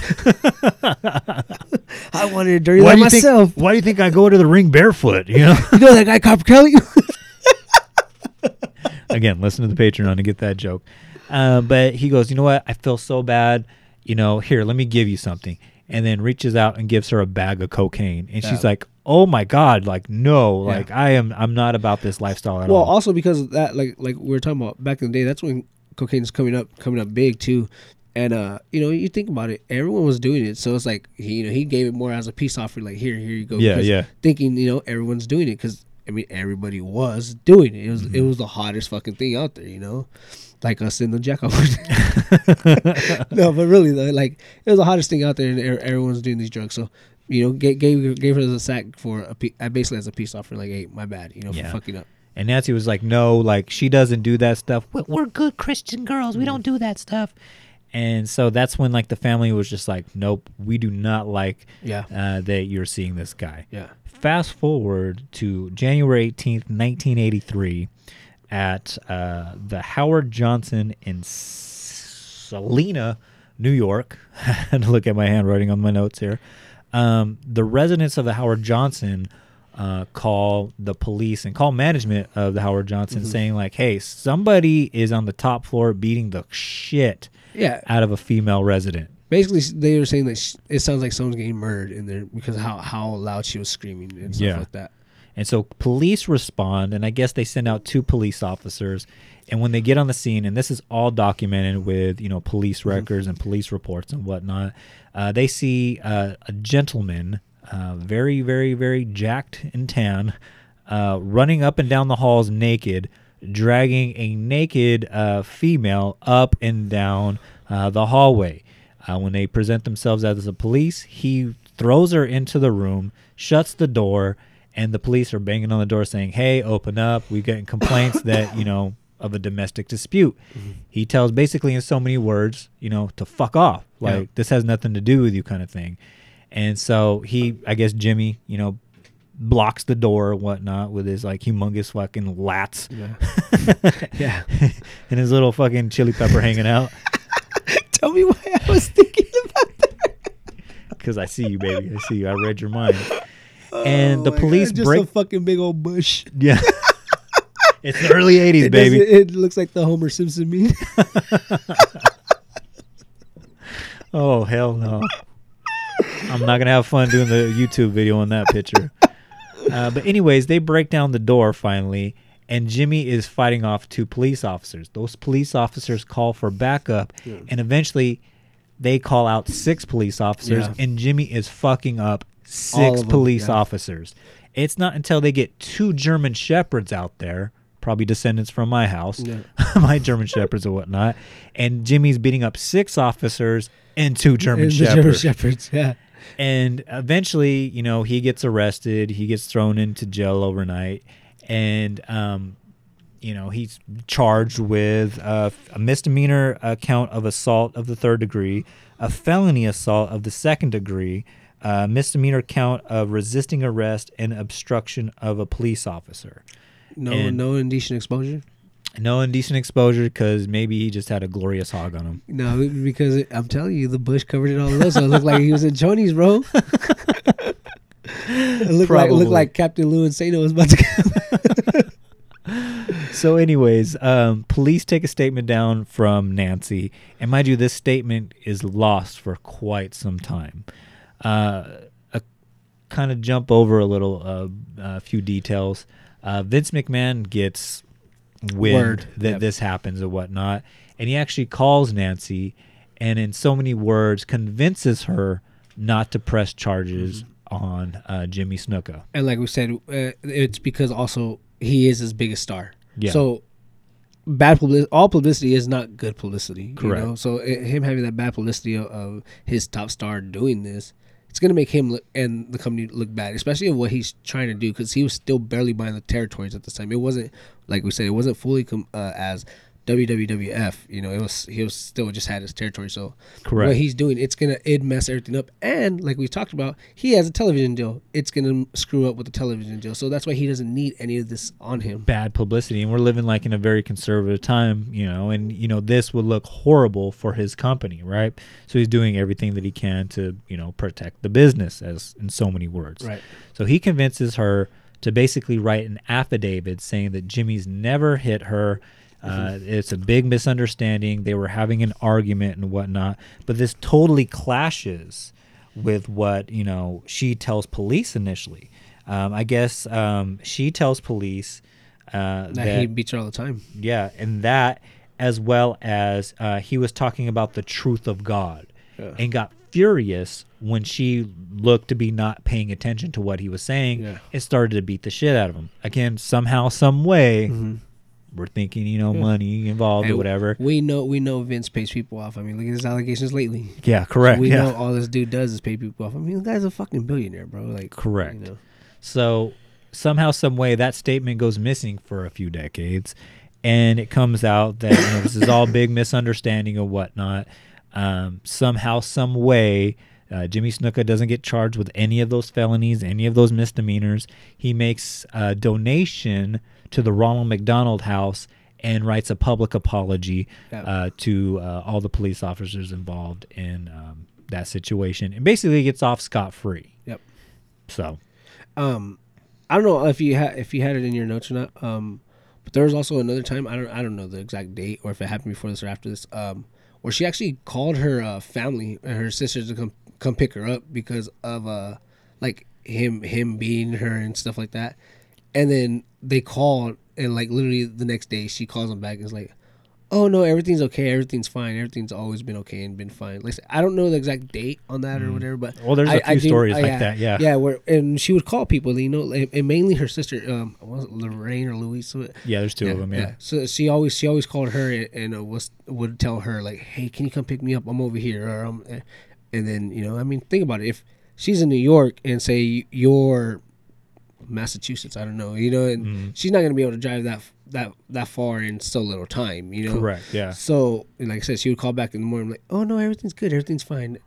I wanted a dirty one myself. Why do you think I go to the ring barefoot? You know, that guy Copper Kelly. Again, listen to the Patreon to get that joke. But he goes, you know what? I feel so bad. You know, here, let me give you something. And then reaches out and gives her a bag of cocaine, and she's like, oh my God, like, no, like, I'm not about this lifestyle at all. Well, also because of that, like we were talking about back in the day, that's when cocaine's coming up big too. And you know, you think about it, everyone was doing it, so it's like he gave it more as a peace offering, like, here you go. Yeah. Thinking, you know, everyone's doing it, because I mean, everybody was doing it. It was the hottest fucking thing out there, you know, like us in the jack-off. No, but really though, like, it was the hottest thing out there, and everyone's doing these drugs. So, you know, gave her the sack for basically as a peace offering, like, hey, my bad, you know, for fucking up. And Nancy was like, no, like, she doesn't do that stuff. We're good Christian girls. We don't do that stuff. And so that's when, like, the family was just like, nope, we do not like that you're seeing this guy. Yeah. Fast forward to January 18th, 1983 at the Howard Johnson in Salina, New York. I had to look at my handwriting on my notes here. The residents of the Howard Johnson call the police and call management of the Howard Johnson, saying like, hey, somebody is on the top floor beating the shit out of a female resident. Basically, they were saying that it sounds like someone's getting murdered in there because how loud she was screaming and stuff like that. And so police respond, and I guess they send out 2 police officers. And when they get on the scene, and this is all documented with, you know, police records and police reports and whatnot, they see a gentleman, very, very, very jacked and tan, running up and down the halls naked, dragging a naked female up and down the hallway. When they present themselves as the police, he throws her into the room, shuts the door, and the police are banging on the door saying, hey, open up. We're getting complaints that, you know, of a domestic dispute. He tells basically in so many words, you know, to fuck off. Like, this has nothing to do with you kind of thing. And so he, I guess Jimmy, you know, blocks the door or whatnot with his like humongous fucking lats. And his little fucking chili pepper hanging out. Tell me why I was thinking about that. Because I see you, baby. I see you. I read your mind. And the police God, just break a fucking big old bush. Yeah, it's the early '80s, baby. It looks like the Homer Simpson meme. Oh hell no! I'm not gonna have fun doing the YouTube video on that picture. But anyways, they break down the door finally, and Jimmy is fighting off 2 police officers. Those police officers call for backup, and eventually they call out 6 police officers, and Jimmy is fucking up 6 police officers. It's not until they get 2 German shepherds out there, probably descendants from my house, my German shepherds and whatnot, and Jimmy's beating up 6 officers and 2 German shepherds. German shepherds, And eventually, you know, he gets arrested. He gets thrown into jail overnight, and you know, he's charged with a misdemeanor count of assault of the 3rd degree, a felony assault of the 2nd degree, misdemeanor count of resisting arrest and obstruction of a police officer. No indecent exposure? No indecent exposure because maybe he just had a glorious hog on him. No, because I'm telling you, the bush covered it all up, so it looked like he was in chonies, bro. It looked like Captain Lou and Sano was about to come. So anyways, police take a statement down from Nancy. And mind you, this statement is lost for quite some time. Kind of jump over a little, few details. Vince McMahon gets wind that this happens and whatnot, and he actually calls Nancy and in so many words convinces her not to press charges on Jimmy Snuka. And like we said, it's because also he is his biggest star. Yeah. So bad publicity, all publicity is not good publicity. Correct. You know? So him having that bad publicity of his top star doing this, it's going to make him look, and the company look bad, especially in what he's trying to do, because he was still barely buying the territories at this time. It wasn't, like we said, it wasn't fully as WWF. You know, it was he was still just had his territory. So what he's doing, it's going to mess everything up. And like we talked about, he has a television deal. It's going to screw up with the television deal. So that's why he doesn't need any of this on him. Bad publicity. And we're living like in a very conservative time, you know, and, you know, this would look horrible for his company, right? So he's doing everything that he can to, you know, protect the business, as in so many words. Right. So he convinces her to basically write an affidavit saying that Jimmy's never hit her. It's a big misunderstanding. They were having an argument and whatnot, but this totally clashes with what, you know, she tells police initially. I guess she tells police that he beats her all the time. Yeah, and that as well as he was talking about the truth of God and got furious when she looked to be not paying attention to what he was saying. Yeah. It started to beat the shit out of him. Again, somehow, some way. We're thinking, you know, money involved and or whatever. We know Vince pays people off. I mean, look at his allegations lately. Yeah, correct. So we know all this dude does is pay people off. I mean, the guy's a fucking billionaire, bro. Like, correct. You know. So somehow, some way, that statement goes missing for a few decades, and it comes out that, you know, this is all big misunderstanding and whatnot. Somehow, some way, Jimmy Snuka doesn't get charged with any of those felonies, any of those misdemeanors. He makes a donation to the Ronald McDonald House and writes a public apology to all the police officers involved in that situation. And basically gets off scot-free. Yep. So. I don't know if you had it in your notes or not. But there was also another time, I don't know the exact date or if it happened before this or after this, where she actually called her family and her sisters to come pick her up because of like him beating her and stuff like that. And then they called, and like literally the next day she calls them back and is like, "Oh no, everything's okay, everything's fine, everything's always been okay and been fine." Like, I don't know the exact date on that or whatever, but well, there's a few stories like that, yeah. Yeah, where and she would call people, you know, and mainly her sister, was it Lorraine or Louise? So, yeah, there's two of them, yeah. So she always called her and would tell her like, "Hey, can you come pick me up? I'm over here." Or and then, you know, I mean, think about it. If she's in New York and say you're Massachusetts, I don't know, you know, and she's not gonna be able to drive that far in so little time, you know. Correct. Yeah. So, and like I said, she would call back in the morning like, "Oh no, everything's good, everything's fine."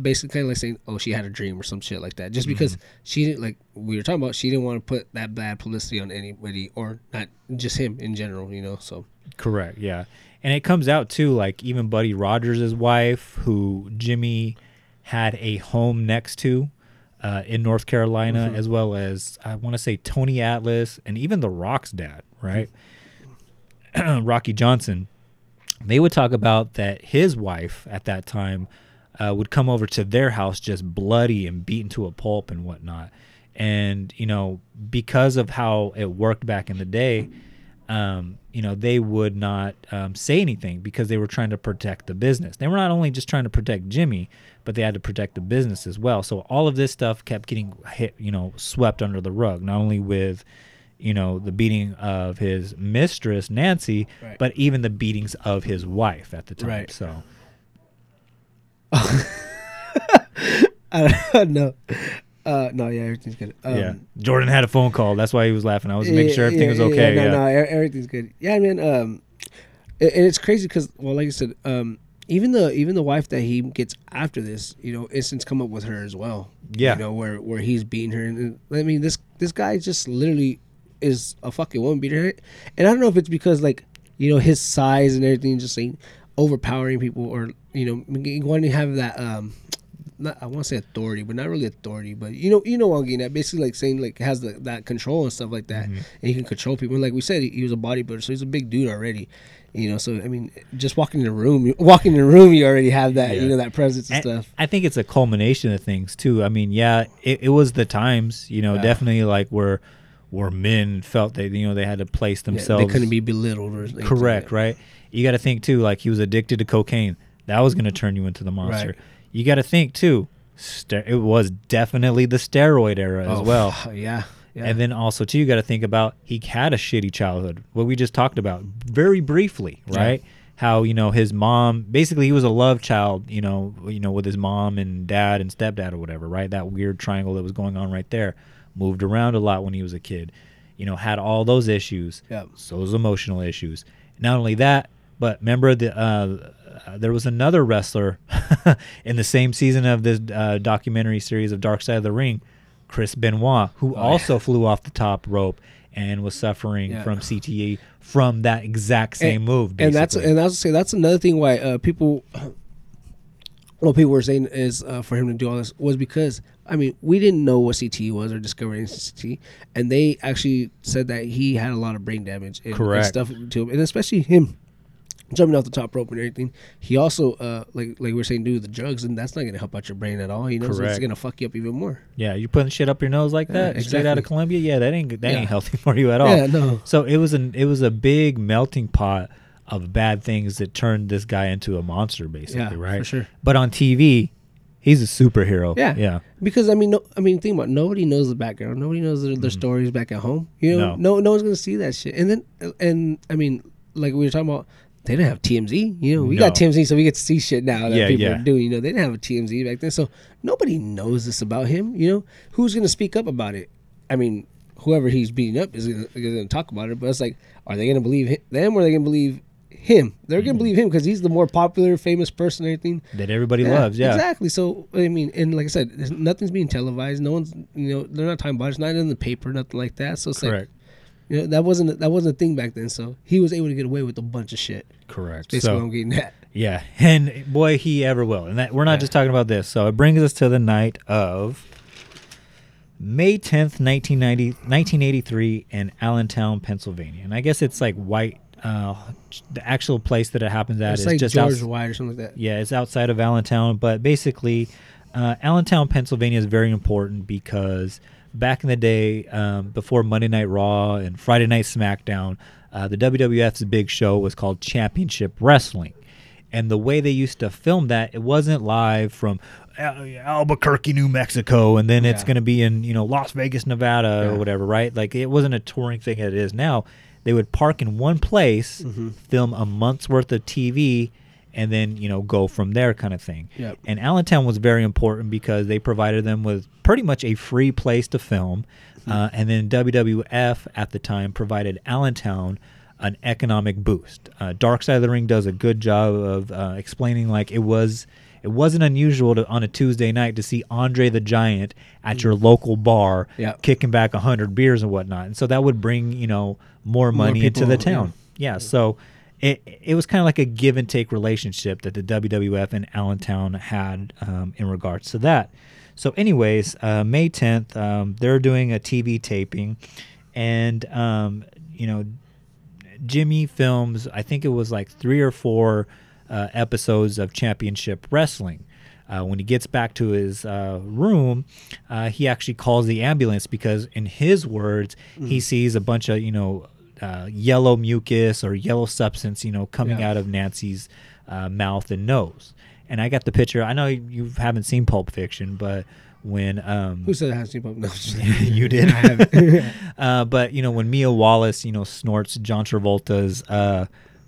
Basically kind of like saying, "Oh, she had a dream" or some shit like that, just because she didn't, like we were talking about, she didn't want to put that bad publicity on anybody, or not just him in general, you know. So correct, yeah. And it comes out too, like even Buddy Rogers' wife, who Jimmy had a home next to, in North Carolina, as well as I want to say Tony Atlas and even The Rock's dad, right? Rocky Johnson. They would talk about that his wife at that time would come over to their house just bloody and beaten to a pulp and whatnot. And, you know, because of how it worked back in the day, you know, they would not say anything because they were trying to protect the business. They were not only just trying to protect Jimmy, but they had to protect the business as well. So all of this stuff kept getting hit, you know, swept under the rug, not only with, you know, the beating of his mistress, Nancy, right, but even the beatings of his wife at the time. Right. So. I don't know. No, yeah, everything's good. Yeah, Jordan had a phone call. That's why he was laughing. I was making sure everything was okay. Yeah, no, everything's good. Yeah, man. And it's crazy because, well, like I said, even the wife that he gets after this, you know, instance come up with her as well. Yeah, you know, where he's beating her, and I mean, this guy just literally is a fucking woman beater. And I don't know if it's because, like, you know, his size and everything, just like overpowering people, or, you know, wanting to have that not, I want to say authority, but not really authority, but you know what I'm getting at, basically like saying like has that control and stuff like that, and he can control people. And like we said, he was a bodybuilder, so he's a big dude already, you know. So I mean, just walking in the room, you already have that, you know, that presence and stuff. I think it's a culmination of things too. I mean, yeah, it was the times, you know, definitely like where men felt that, you know, they had to place themselves. They couldn't be belittled. Or correct, like right? You got to think too, like he was addicted to cocaine. That was going to turn you into the monster. Right. You got to think, too, it was definitely the steroid era as well. Yeah. And then also, too, you got to think about he had a shitty childhood, what we just talked about very briefly, right? Yeah. How, you know, his mom, basically he was a love child, you know, with his mom and dad and stepdad or whatever, right? That weird triangle that was going on right there. Moved around a lot when he was a kid, you know, had all those issues, those emotional issues. Not only that, but remember the... there was another wrestler in the same season of this documentary series of Dark Side of the Ring, Chris Benoit, who also flew off the top rope and was suffering from CTE from that exact same move. Basically. And that's another thing why people were saying is for him to do all this was because, I mean, we didn't know what CTE was or discovering CTE, and they actually said that he had a lot of brain damage and stuff to him, and especially him jumping off the top rope and everything. He also, like we're saying, do the drugs, and that's not going to help out your brain at all. You know, so it's going to fuck you up even more. Yeah, you're putting shit up your nose like that straight out of Columbia. Yeah, that ain't healthy for you at all. Yeah, no. So it was a big melting pot of bad things that turned this guy into a monster, basically, right? For sure. But on TV, he's a superhero. Yeah. Because I mean, think about it. Nobody knows the background. Nobody knows their stories back at home. You know, no one's going to see that shit. And I mean, like we were talking about. They didn't have TMZ, you know. We got TMZ, so we get to see shit now that people are doing. You know, they didn't have a TMZ back then, so nobody knows this about him. You know, who's going to speak up about it? I mean, whoever he's beating up is going to talk about it. But it's like, are they going to believe them, or are they going to believe him? They're going to believe him because he's the more popular, famous person, and everything that everybody loves. Yeah, exactly. So I mean, and like I said, nothing's being televised. No one's, you know, they're not talking about it. It's not in the paper, nothing like that. So it's like, you know, that wasn't a thing back then, so he was able to get away with a bunch of shit. Correct. Basically, so, I'm getting that. Yeah, and boy, he ever will. And that, we're not just talking about this. So it brings us to the night of May 10th, 1983 in Allentown, Pennsylvania. And I guess it's like White, the actual place that it happens at, it's is like just George White or something like that. Yeah, it's outside of Allentown. But basically, Allentown, Pennsylvania is very important because back in the day, before Monday Night Raw and Friday Night SmackDown, the WWF's big show was called Championship Wrestling. And the way they used to film that, it wasn't live from Albuquerque, New Mexico, and then it's going to be in, Las Vegas, Nevada or whatever, right? Like, it wasn't a touring thing that it is now. They would park in one place, film a month's worth of TV, and then, go from there kind of thing. Yep. And Allentown was very important because they provided them with pretty much a free place to film. And then WWF at the time provided Allentown an economic boost. Dark Side of the Ring does a good job of explaining, like, it wasn't unusual on a Tuesday night to see Andre the Giant at your local bar kicking back 100 beers and whatnot. And so that would bring, more money into the town. Yeah, so it was kind of like a give and take relationship that the WWF and Allentown had in regards to that. So anyways, May 10th, they're doing a TV taping, and, Jimmy films, I think it was like 3 or 4 episodes of Championship Wrestling. When he gets back to his room, he actually calls the ambulance because, in his words, he sees a bunch of, yellow mucus or yellow substance, coming out of Nancy's mouth and nose. And I got the picture. I know you haven't seen Pulp Fiction, but when who said I haven't seen Pulp? No, you did. I haven't. But when Mia Wallace, snorts John Travolta's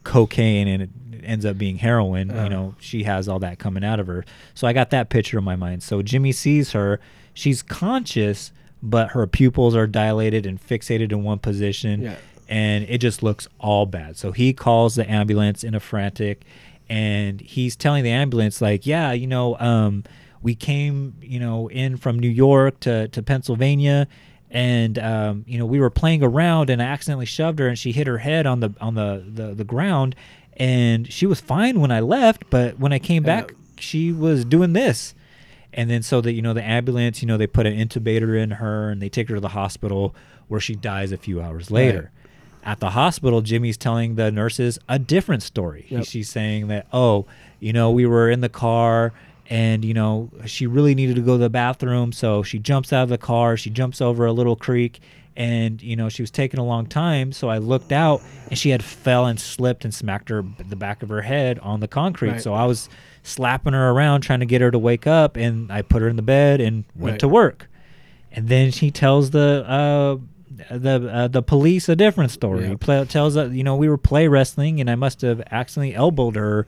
cocaine and it ends up being heroin, she has all that coming out of her. So I got that picture in my mind. So Jimmy sees her. She's conscious, but her pupils are dilated and fixated in one position, and it just looks all bad. So he calls the ambulance in a frantic, and he's telling the ambulance, like, we came, in from New York to Pennsylvania, and we were playing around, and I accidentally shoved her, and she hit her head on the ground, and she was fine when I left, but when I came back, she was doing this. And then so that, the ambulance, they put an intubator in her, and they take her to the hospital where she dies a few hours later. At the hospital, Jimmy's telling the nurses a different story. She's saying that, we were in the car, and, she really needed to go to the bathroom, so she jumps out of the car, she jumps over a little creek, and, she was taking a long time, so I looked out, and she had fell and slipped and smacked her, the back of her head, on the concrete. So I was slapping her around, trying to get her to wake up, and I put her in the bed and went to work. And then she tells the police a different story. Tells that, we were play wrestling, and I must have accidentally elbowed her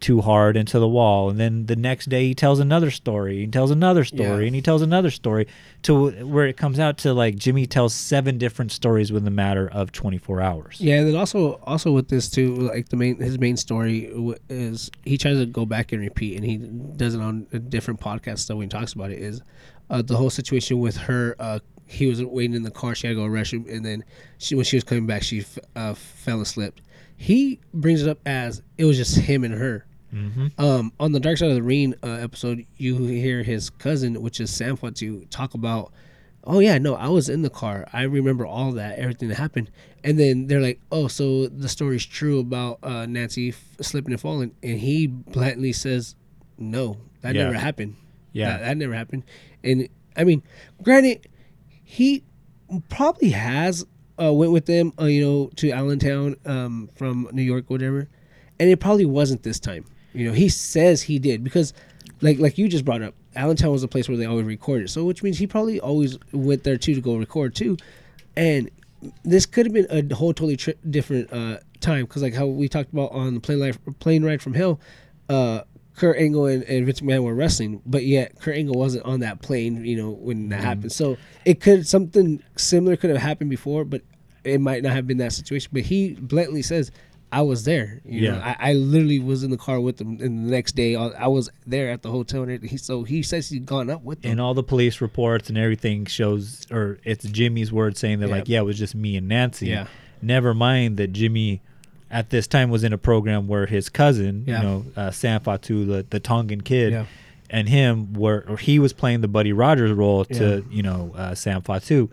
too hard into the wall. And then the next day he tells another story, and he tells another story, to where it comes out to, like, Jimmy tells 7 different stories within the matter of 24 hours. Yeah, and then also with this too, like, his main story is, he tries to go back and repeat, and he does it on a different podcast stuff when he talks about it, is the whole situation with her. He was waiting in the car, she had to go to the restroom, and then when she was coming back, she fell and slipped. He brings it up as it was just him and her. On the Dark Side of the Ring episode, you hear his cousin, which is Sam Fatu, talk about, I was in the car. I remember all that, everything that happened. And then they're like, so the story's true about Nancy slipping and falling. And he blatantly says, no, that never happened. That never happened. And, I mean, granted, he probably has went with them, to Allentown from New York, whatever, and it probably wasn't this time. He says he did because, like you just brought up, Allentown was a place where they always recorded, so which means he probably always went there too to go record too, and this could have been a whole totally different time, because, like how we talked about on the plane ride from hell, Kurt Angle and Vince McMahon were wrestling, but yet Kurt Angle wasn't on that plane, when that happened. So it could, something similar could have happened before, but it might not have been that situation. But he blatantly says, I was there. I literally was in the car with them, and the next day I was there at the hotel, and everything. So he says he'd gone up with them. And all the police reports and everything shows, or it's Jimmy's word saying that, it was just me and Nancy. Yeah. Never mind that Jimmy at this time was in a program where his cousin, Sam Fatu, the Tongan kid, and him were, he was playing the Buddy Rogers role to, you know, Sam Fatu.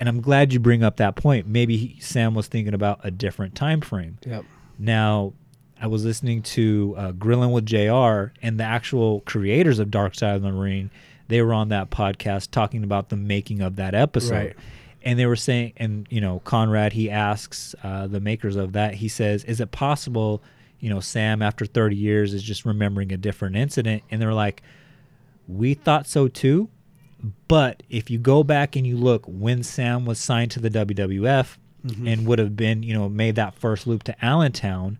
And I'm glad you bring up that point. Maybe Sam was thinking about a different time frame. Yep. Now, I was listening to Grillin' with JR, and the actual creators of Dark Side of the Ring, they were on that podcast talking about the making of that episode. Right. And they were saying, and, you know, Conrad, he asks the makers of that, he says, is it possible, you know, Sam after 30 years is just remembering a different incident? And they're like, we thought so too. But if you go back and you look when Sam was signed to the WWF and would have been, you know, made that first loop to Allentown,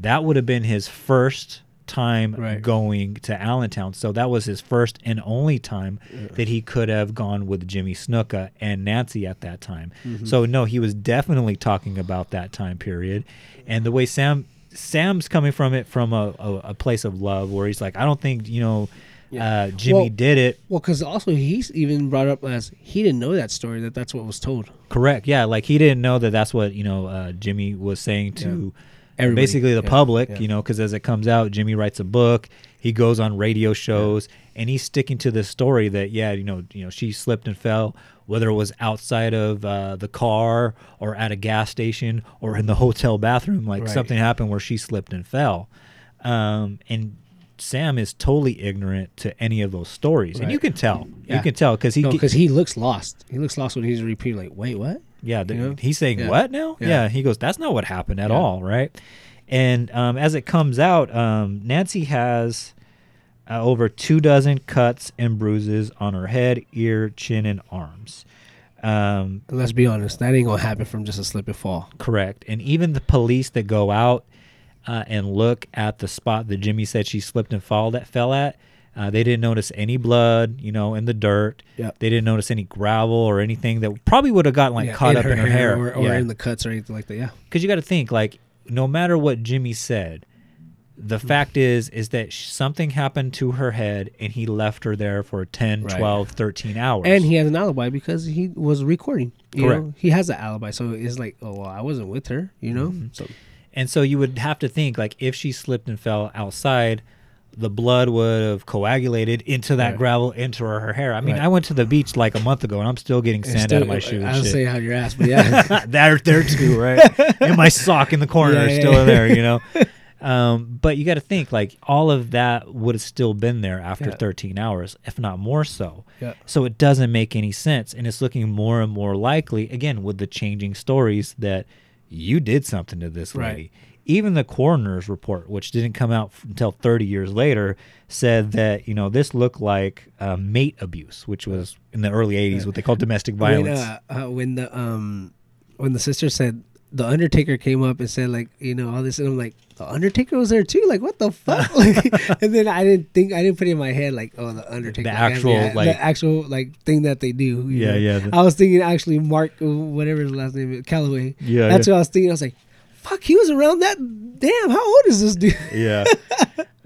that would have been his first time going to Allentown. So that was his first and only time that he could have gone with Jimmy Snuka and Nancy at that time. So, no, he was definitely talking about that time period. And the way Sam's coming from it from a place of love where he's like, I don't think, you know, Jimmy did it. Well, because also he's even brought up as he didn't know that story, that that's what was told. Correct. Yeah. Like he didn't know that that's what, you know, Jimmy was saying to everybody, basically the public, you know, because as it comes out, Jimmy writes a book, he goes on radio shows and he's sticking to this story that, you know, she slipped and fell, whether it was outside of the car or at a gas station or in the hotel bathroom, like something happened where she slipped and fell. And Sam is totally ignorant to any of those stories, and you can tell. You can tell because he looks lost. He looks lost when he's repeating, like, "Wait, what?" Yeah, he's saying "What now?" Yeah. He goes, "That's not what happened at all, right?" And as it comes out, Nancy has over 24 cuts and bruises on her head, ear, chin, and arms. Let's be honest, that ain't gonna happen from just a slip and fall. Correct. And even the police that go out and look at the spot that Jimmy said she slipped and fell at. They didn't notice any blood, you know, in the dirt. Yep. They didn't notice any gravel or anything that probably would have gotten like caught up in her hair or in the cuts or anything like that. Yeah, because you got to think, like, no matter what Jimmy said, the fact is that something happened to her head and he left her there for 10, 12, 13 hours. And he has an alibi because he was recording. You know? He has an alibi. So it's like, oh, well, I wasn't with her, you know? So. And so you would have to think, like, if she slipped and fell outside, the blood would have coagulated into that gravel, into her hair. I mean, I went to the beach like a month ago, and I'm still getting sand out of my shoes. I don't say how your ass, but yeah. there too, right? And my sock in the corner is still in there, you know? But you got to think, like, all of that would have still been there after 13 hours, if not more so. Yeah. So it doesn't make any sense, and it's looking more and more likely, again, with the changing stories that you did something to this lady. Right. Even the coroner's report, which didn't come out until 30 years later, said that, you know, this looked like mate abuse, which was in the early 80s, what they called domestic violence. When the sister said, the Undertaker came up and said, like, you know, all this, and I'm like, the Undertaker was there too? Like, what the fuck? And then I didn't put it in my head, like, oh, the Undertaker. The actual thing that they do. You know? I was thinking actually Mark, whatever his last name is, Calloway. Yeah. That's what I was thinking. I was like, fuck, he was around that. Damn, how old is this dude? Yeah.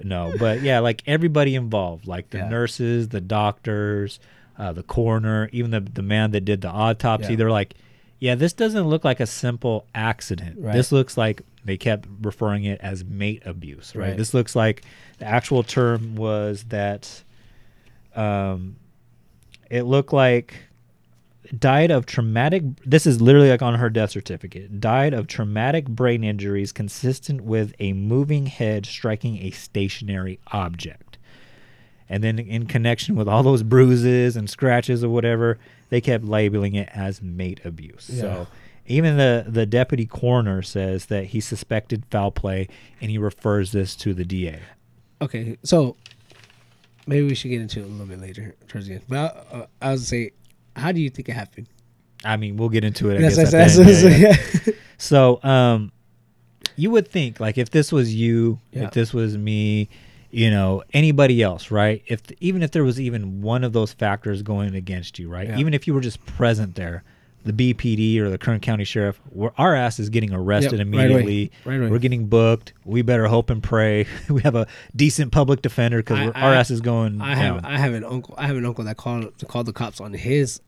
No, but yeah, like everybody involved, like the nurses, the doctors, the coroner, even the man that did the autopsy, they're like, yeah, this doesn't look like a simple accident. Right. This looks like they kept referring it as mate abuse, right? This looks like the actual term was that it looked like died of traumatic, this is literally like on her death certificate, died of traumatic brain injuries consistent with a moving head striking a stationary object. And then in connection with all those bruises and scratches or whatever, they kept labeling it as mate abuse. Yeah. So even the deputy coroner says that he suspected foul play, and he refers this to the DA. Okay, so maybe we should get into it a little bit later towards the end. But I would say, how do you think it happened? I mean, we'll get into it. I guess. So you would think, like, if this was you, if this was me, you know, anybody else, right? Even if there was even one of those factors going against you, right? Yeah. Even if you were just present there, the BPD or the Kern County Sheriff, our ass is getting arrested immediately. Right. We're getting booked. We better hope and pray we have a decent public defender because our ass is going. I have an uncle that called the cops on his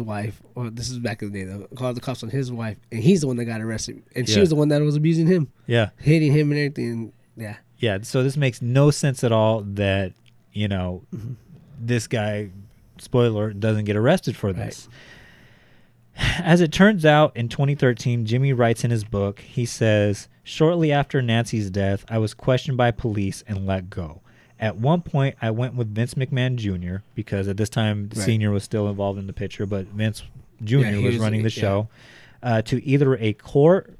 wife. Or this is back in the day though. Called the cops on his wife, and he's the one that got arrested, and she was the one that was abusing him. Yeah, hitting him and everything. Yeah. Yeah, so this makes no sense at all that you know, mm-hmm. this guy, spoiler, doesn't get arrested for this. Right. As it turns out, in 2013, Jimmy writes in his book, he says, "Shortly after Nancy's death, I was questioned by police and let go. At one point, I went with Vince McMahon Jr., because at this time, right. Sr. was still involved in the picture, but Vince Jr. was running the show, to either a court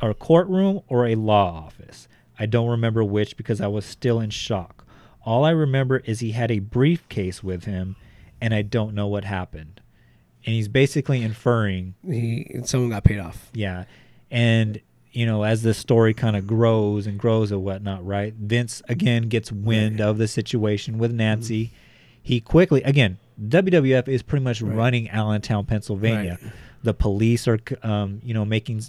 or courtroom or a law office. I don't remember which because I was still in shock. All I remember is he had a briefcase with him, and I don't know what happened." And he's basically inferring... someone got paid off. Yeah. And... you know, as this story kind of grows and grows and whatnot, right? Vince, again, gets wind of the situation with Nancy. Mm-hmm. He quickly, again, WWF is pretty much running Allentown, Pennsylvania. Right. The police are, you know, making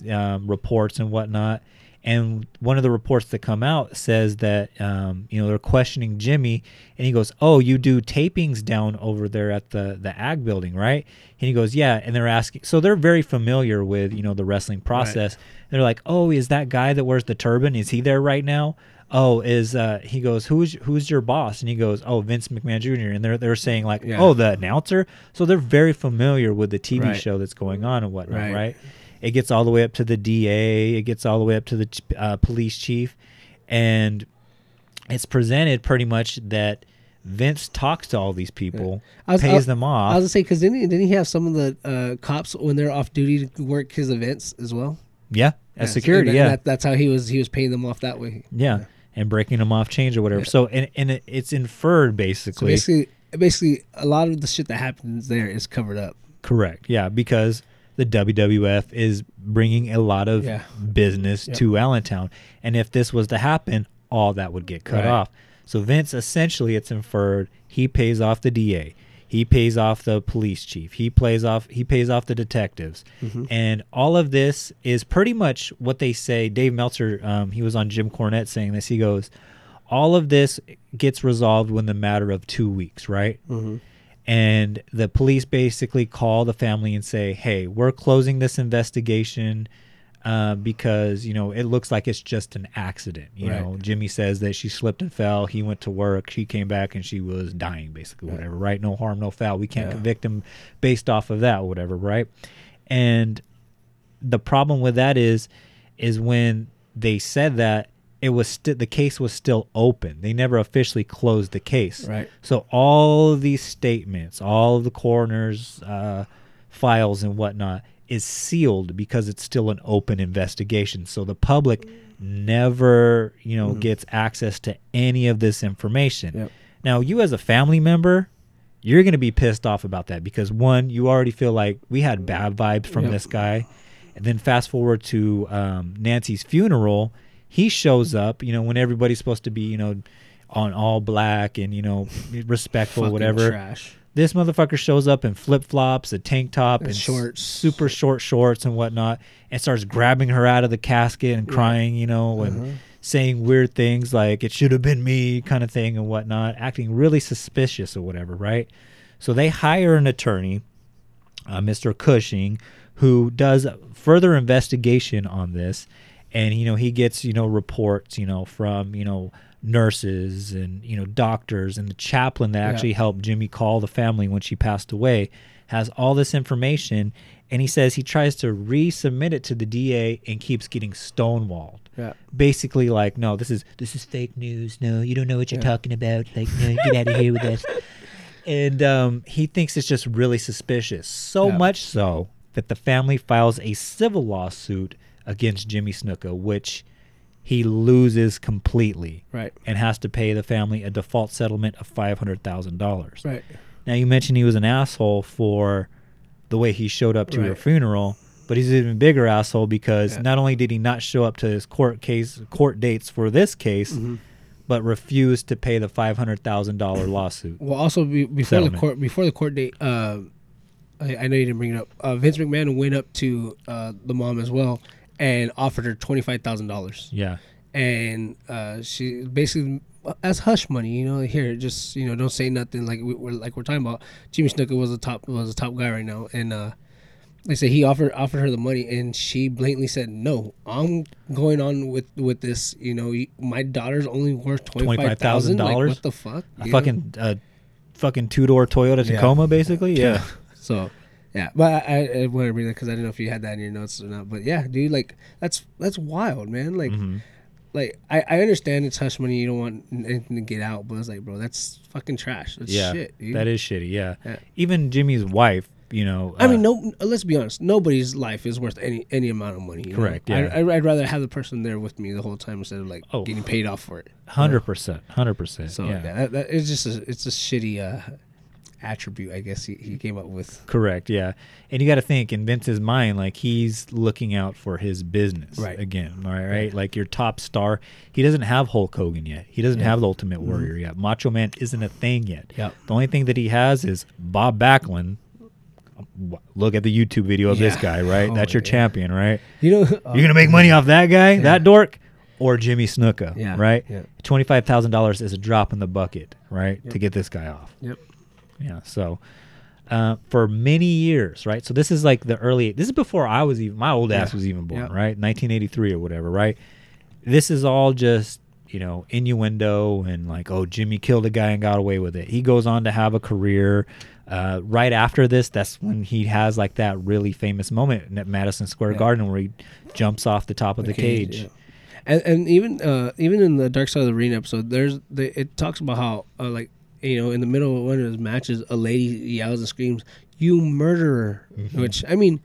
reports and whatnot. And one of the reports that come out says that, you know, they're questioning Jimmy. And he goes, "Oh, you do tapings down over there at the Ag building, right?" And he goes, "Yeah." And they're asking. So they're very familiar with, you know, the wrestling process. Right. They're like, "Oh, is that guy that wears the turban? Is he there right now?" "Oh, is he goes, who's your boss?" And he goes, "Oh, Vince McMahon Jr." And they're saying like, "Oh, the announcer." So they're very familiar with the TV show that's going on and whatnot, right? It gets all the way up to the DA. It gets all the way up to the police chief. And it's presented pretty much that Vince talks to all these people, pays them off. I was going to say, because didn't he have some of the cops when they're off duty to work his events as well? Yeah, as security, so that's how he was paying them off that way. Yeah, and breaking them off change or whatever. Yeah. So, and it's inferred, basically. So basically, a lot of the shit that happens there is covered up. Correct, yeah, because... the WWF is bringing a lot of business to Allentown. And if this was to happen, all that would get cut off. So Vince, essentially, it's inferred, he pays off the DA. He pays off the police chief. He pays off the detectives. Mm-hmm. And all of this is pretty much what they say. Dave Meltzer, he was on Jim Cornette saying this. He goes, all of this gets resolved within the matter of 2 weeks, right? Mm-hmm. And the police basically call the family and say, "Hey, we're closing this investigation because, you know, it looks like it's just an accident." You know, Jimmy says that she slipped and fell. He went to work. She came back and she was dying, basically, whatever, right? No harm, no foul. We can't convict him based off of that, whatever, right? And the problem with that is when they said that, it was the case was still open. They never officially closed the case. Right. So all of these statements, all of the coroner's files and whatnot is sealed because it's still an open investigation. So the public never, you know, gets access to any of this information. Yep. Now, you as a family member, you're going to be pissed off about that because, one, you already feel like we had bad vibes from this guy. And then fast forward to Nancy's funeral. He shows up, you know, when everybody's supposed to be, you know, on all black and, you know, respectful, whatever. Trash. This motherfucker shows up in flip-flops, a tank top, and shorts, super short shorts and whatnot, and starts grabbing her out of the casket and crying, you know, and saying weird things like, "It should have been me," kind of thing and whatnot, acting really suspicious or whatever, right? So they hire an attorney, Mr. Cushing, who does further investigation on this. And, you know, he gets, you know, reports, you know, from, you know, nurses and, you know, doctors and the chaplain that actually helped Jimmy call the family when she passed away, has all this information. And he says he tries to resubmit it to the DA and keeps getting stonewalled. Yeah. Basically like, "No, this is fake news. No, you don't know what you're talking about. Like, no, get out of here with this." And he thinks it's just really suspicious. So much so that the family files a civil lawsuit against Jimmy Snuka, which he loses completely, right, and has to pay the family a default settlement of $500,000. Right. Now, you mentioned he was an asshole for the way he showed up to her funeral, but he's an even bigger asshole because not only did he not show up to his court dates for this case, but refused to pay the $500,000 lawsuit. Well, also before the court date, I know you didn't bring it up. Vince McMahon went up to the mom as well and offered her $25,000. Yeah. And she basically, as hush money, you know, "Here, just, you know, don't say nothing." Like we're talking about, Jimmy Snuka was a top guy right now, and They said he offered her the money, and she blatantly said, "No, I'm going on with this. You know, my daughter's only worth $25,000. What the fuck? A fucking two-door Toyota Tacoma, basically. Yeah. So, yeah, but I wanted to bring that because I didn't know if you had that in your notes or not. But yeah, dude, like that's wild, man. Like, like I understand it's hush money. You don't want anything to get out, but it's like, bro, that's fucking trash. That's shit. Dude. That is shitty. Yeah. Even Jimmy's wife. You know, I mean, no. Let's be honest. Nobody's life is worth any amount of money. Correct. Know? Yeah. I'd rather have the person there with me the whole time instead of like getting paid off for it. 100%. So that it's just it's a shitty attribute, I guess he came up with. Correct. Yeah, and you got to think in Vince's mind, like he's looking out for his business again. All right. Yeah. Like your top star, he doesn't have Hulk Hogan yet. He doesn't have the Ultimate Warrior yet. Macho Man isn't a thing yet. Yeah. The only thing that he has is Bob Backlund. Look at the YouTube video of this guy, right? Oh, that's your champion, right? You know, you're gonna make money off that guy, that dork, or Jimmy Snuka, right? Yeah. $25,000 is a drop in the bucket, right? Yep. To get this guy off. Yep. Yeah. So, for many years, right? So this is like the early. This is before I was even my old ass was even born, right? 1983 or whatever, right? This is all just innuendo and like, oh, Jimmy killed a guy and got away with it. He goes on to have a career. Right after this, that's when he has like that really famous moment at Madison Square Garden where he jumps off the top of the cage. Yeah. And even in the Dark Side of the Ring episode, it talks about how like in the middle of one of his matches, a lady yells and screams, "You murderer!" Mm-hmm. Which I mean,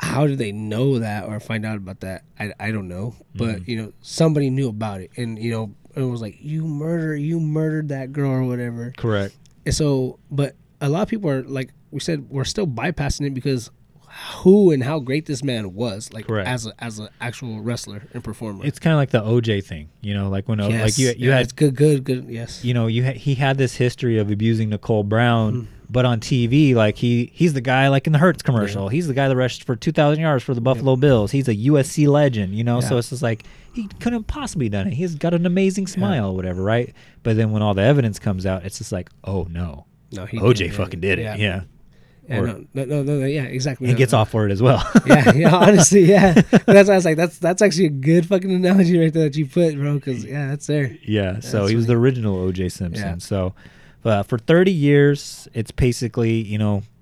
how did they know that or find out about that? I don't know, but somebody knew about it, and it was like, you murdered that girl or whatever." Correct. And so, but a lot of people are, like we said, we're still bypassing it because who and how great this man was, like as an actual wrestler and performer. It's kind of like the OJ thing, like when like you had it's good. Yes. He had this history of abusing Nicole Brown, but on TV, like he's the guy like in the Hertz commercial. Yeah. He's the guy that rushed for 2,000 yards for the Buffalo Bills. He's a USC legend, So it's just like he couldn't possibly done it. He's got an amazing smile or whatever, right? But then when all the evidence comes out, it's just like, oh no, OJ fucking did it. Yeah. Yeah, no, yeah, exactly. He gets off for it as well. yeah, honestly, yeah. But that's why I was like, that's actually a good fucking analogy right there that you put, bro, because, that's there. Yeah, so he was the original O.J. Simpson. Yeah. So for 30 years, it's basically,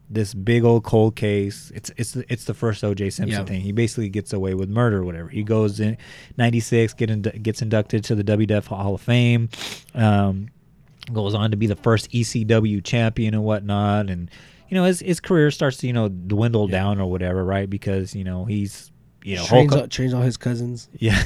this big old cold case. It's the first O.J. Simpson thing. He basically gets away with murder or whatever. He goes in 96, gets inducted to the WWF Hall of Fame, goes on to be the first ECW champion and whatnot, and his career starts to, dwindle down or whatever, right? Because, he's, trains all his cousins. Yeah.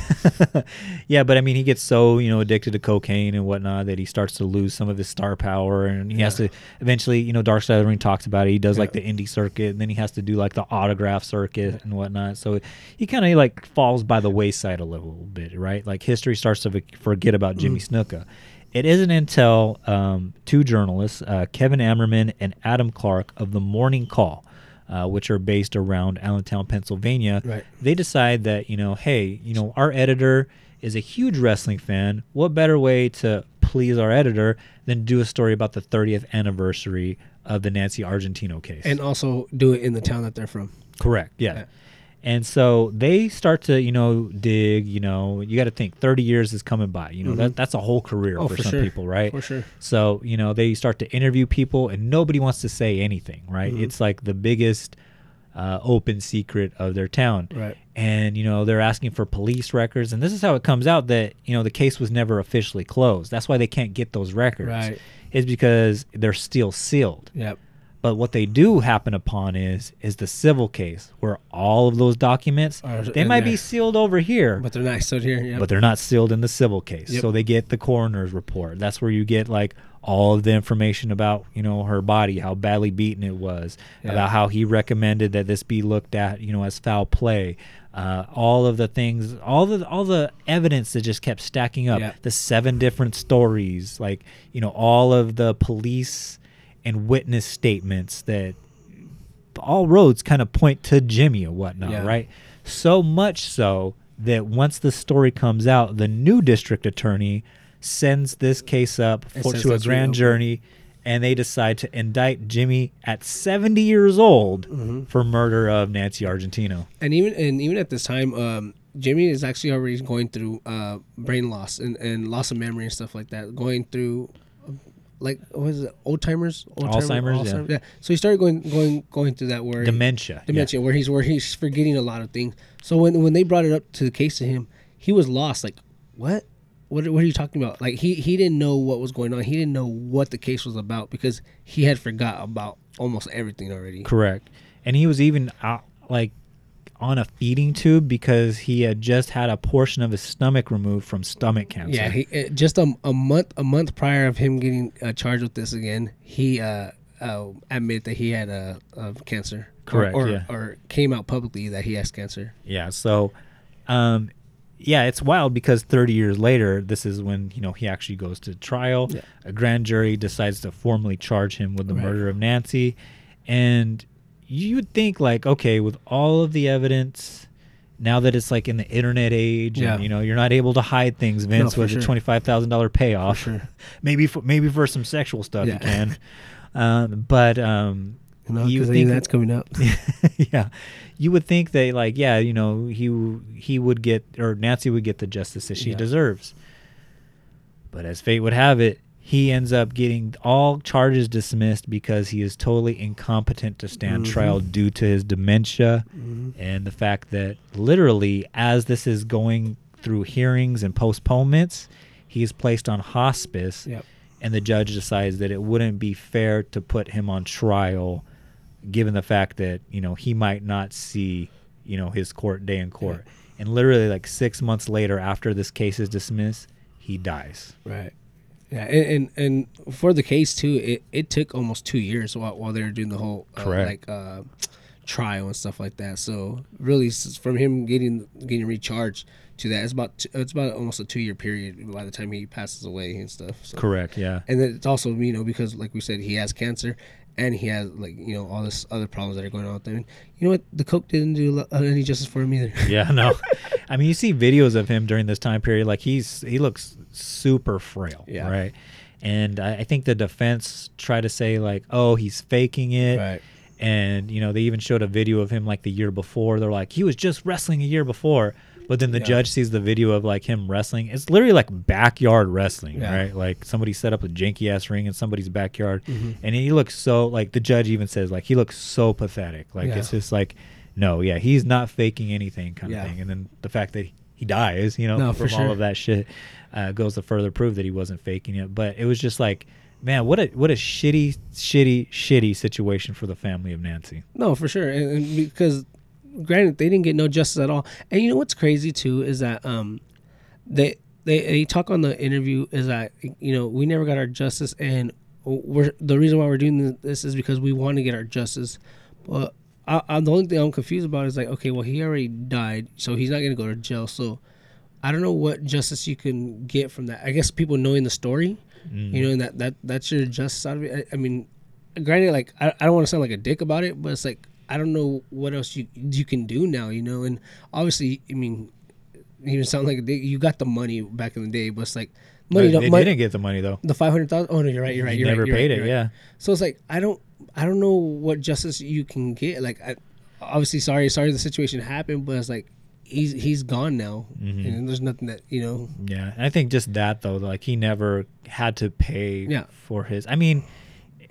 Yeah, but I mean, he gets so, addicted to cocaine and whatnot that he starts to lose some of his star power. And he has to eventually, Dark Side of the Ring talks about it. He does like the indie circuit, and then he has to do like the autograph circuit and whatnot. So he kind of like falls by the wayside a little bit, right? Like history starts to forget about Jimmy Snuka. It isn't until two journalists, Kevin Ammerman and Adam Clark of The Morning Call, which are based around Allentown, Pennsylvania, they decide that, hey, our editor is a huge wrestling fan. What better way to please our editor than do a story about the 30th anniversary of the Nancy Argentino case? And also do it in the town that they're from. Correct, yeah. And so they start to, dig, you got to think 30 years is coming by, that's a whole career for some people, right? For sure. So, they start to interview people and nobody wants to say anything, right? It's like the biggest open secret of their town. Right. And, they're asking for police records. And this is how it comes out that, the case was never officially closed. That's why they can't get those records. Right. It's because they're still sealed. Yep. But what they do happen upon is the civil case where all of those documents, they might be sealed over here. But they're not sealed here. Yep. But they're not sealed in the civil case. Yep. So they get the coroner's report. That's where you get like all of the information about, her body, how badly beaten it was, about how he recommended that this be looked at, as foul play. All of the things, all the evidence that just kept stacking up, the 7 different stories, like, all of the police and witness statements that all roads kind of point to Jimmy or whatnot, right? So much so that once the story comes out, the new district attorney sends this case up to a grand jury and they decide to indict Jimmy at 70 years old for murder of Nancy Argentino. And even at this time, Jimmy is actually already going through brain loss and loss of memory and stuff like that. Going through, like, what is it, Alzheimer's? Yeah. So he started going through that word. Dementia, yeah. where he's forgetting a lot of things. So when they brought it up to the case to him, he was lost. Like, what? What are you talking about? Like, he didn't know what was going on. He didn't know what the case was about because he had forgot about almost everything already. Correct. And he was even out, like, on a feeding tube because he had just had a portion of his stomach removed from stomach cancer. Yeah, just a month prior of him getting charged with this again, he admitted that he had a cancer. Correct. Or came out publicly that he has cancer. Yeah. So, yeah, it's wild because 30 years later, this is when, you know, he actually goes to trial. Yeah. A grand jury decides to formally charge him with the murder of Nancy. And you would think, like, okay, with all of the evidence, now that it's like in the internet age, and, you know, you're not able to hide things, Vince, with a $25,000 payoff. Sure. maybe for some sexual stuff you can. You think that's coming up. Yeah. You would think that, like, yeah, you know, he would get, or Nancy would get the justice that she deserves. But as fate would have it, he ends up getting all charges dismissed because he is totally incompetent to stand trial due to his dementia and the fact that literally as this is going through hearings and postponements, he is placed on hospice and the judge decides that it wouldn't be fair to put him on trial given the fact that, you know, he might not see, you know, his court day in court. Yeah. And literally, like, 6 months later after this case is dismissed, he dies. Right. Yeah, and for the case, too, it took almost 2 years while they were doing the whole, trial and stuff like that. So, really, from him getting recharged to that, it's about almost a 2 year period by the time he passes away and stuff. So. Correct, yeah. And then it's also, you know, because, like we said, he has cancer. And he has, like, you know, all this other problems that are going on with him. And you know what? The coke didn't do any justice for him either. Yeah, no. I mean, you see videos of him during this time period. Like, he looks super frail, right? And I think the defense tried to say, like, oh, he's faking it. Right. And, you know, they even showed a video of him, like, the year before. They're like, he was just wrestling a year before. But then the judge sees the video of, like, him wrestling. It's literally like backyard wrestling, right? Like, somebody set up a janky-ass ring in somebody's backyard. And he looks so, like, the judge even says, like, he looks so pathetic. Like, it's just like, no, he's not faking anything kind of thing. And then the fact that he dies, you know, all of that shit goes to further prove that he wasn't faking it. But it was just like, man, what a shitty, shitty, shitty situation for the family of Nancy. No, for sure. And because... granted, they didn't get no justice at all. And you know what's crazy too is that they talk on the interview is that, you know, we never got our justice, and the reason why we're doing this is because we want to get our justice. But the only thing I'm confused about is, like, okay, well, he already died, so he's not going to go to jail. So I don't know what justice you can get from that. I guess people knowing the story, you know, and that's your justice out of it. I mean, granted, like, I don't want to sound like a dick about it, but it's like, I don't know what else you can do now, you know. And obviously, I mean, even sound like you got the money back in the day, but it's like they didn't get the money though. The $500,000. Oh no, you're right. You never paid it. Yeah. So it's like I don't know what justice you can get. Like, obviously, sorry the situation happened, but it's like he's gone now, and there's nothing that, you know. Yeah, and I think just that though, like, he never had to pay for his. I mean,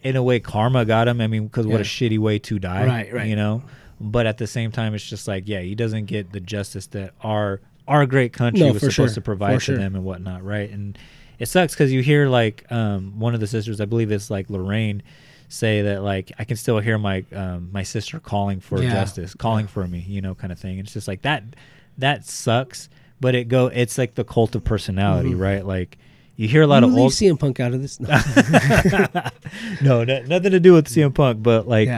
in a way, karma got him. I mean, because what a shitty way to die, right? You know, but at the same time, it's just like, yeah, he doesn't get the justice that our great country was supposed to provide to them and whatnot, right? And it sucks because you hear, like, one of the sisters, I believe it's like Lorraine, say that, like, I can still hear my sister calling for justice, calling for me, you know, kind of thing. And it's just like that sucks, but it's like the cult of personality, right? Like. You hear a lot of old CM Punk out of this. No, nothing to do with CM Punk, but, like,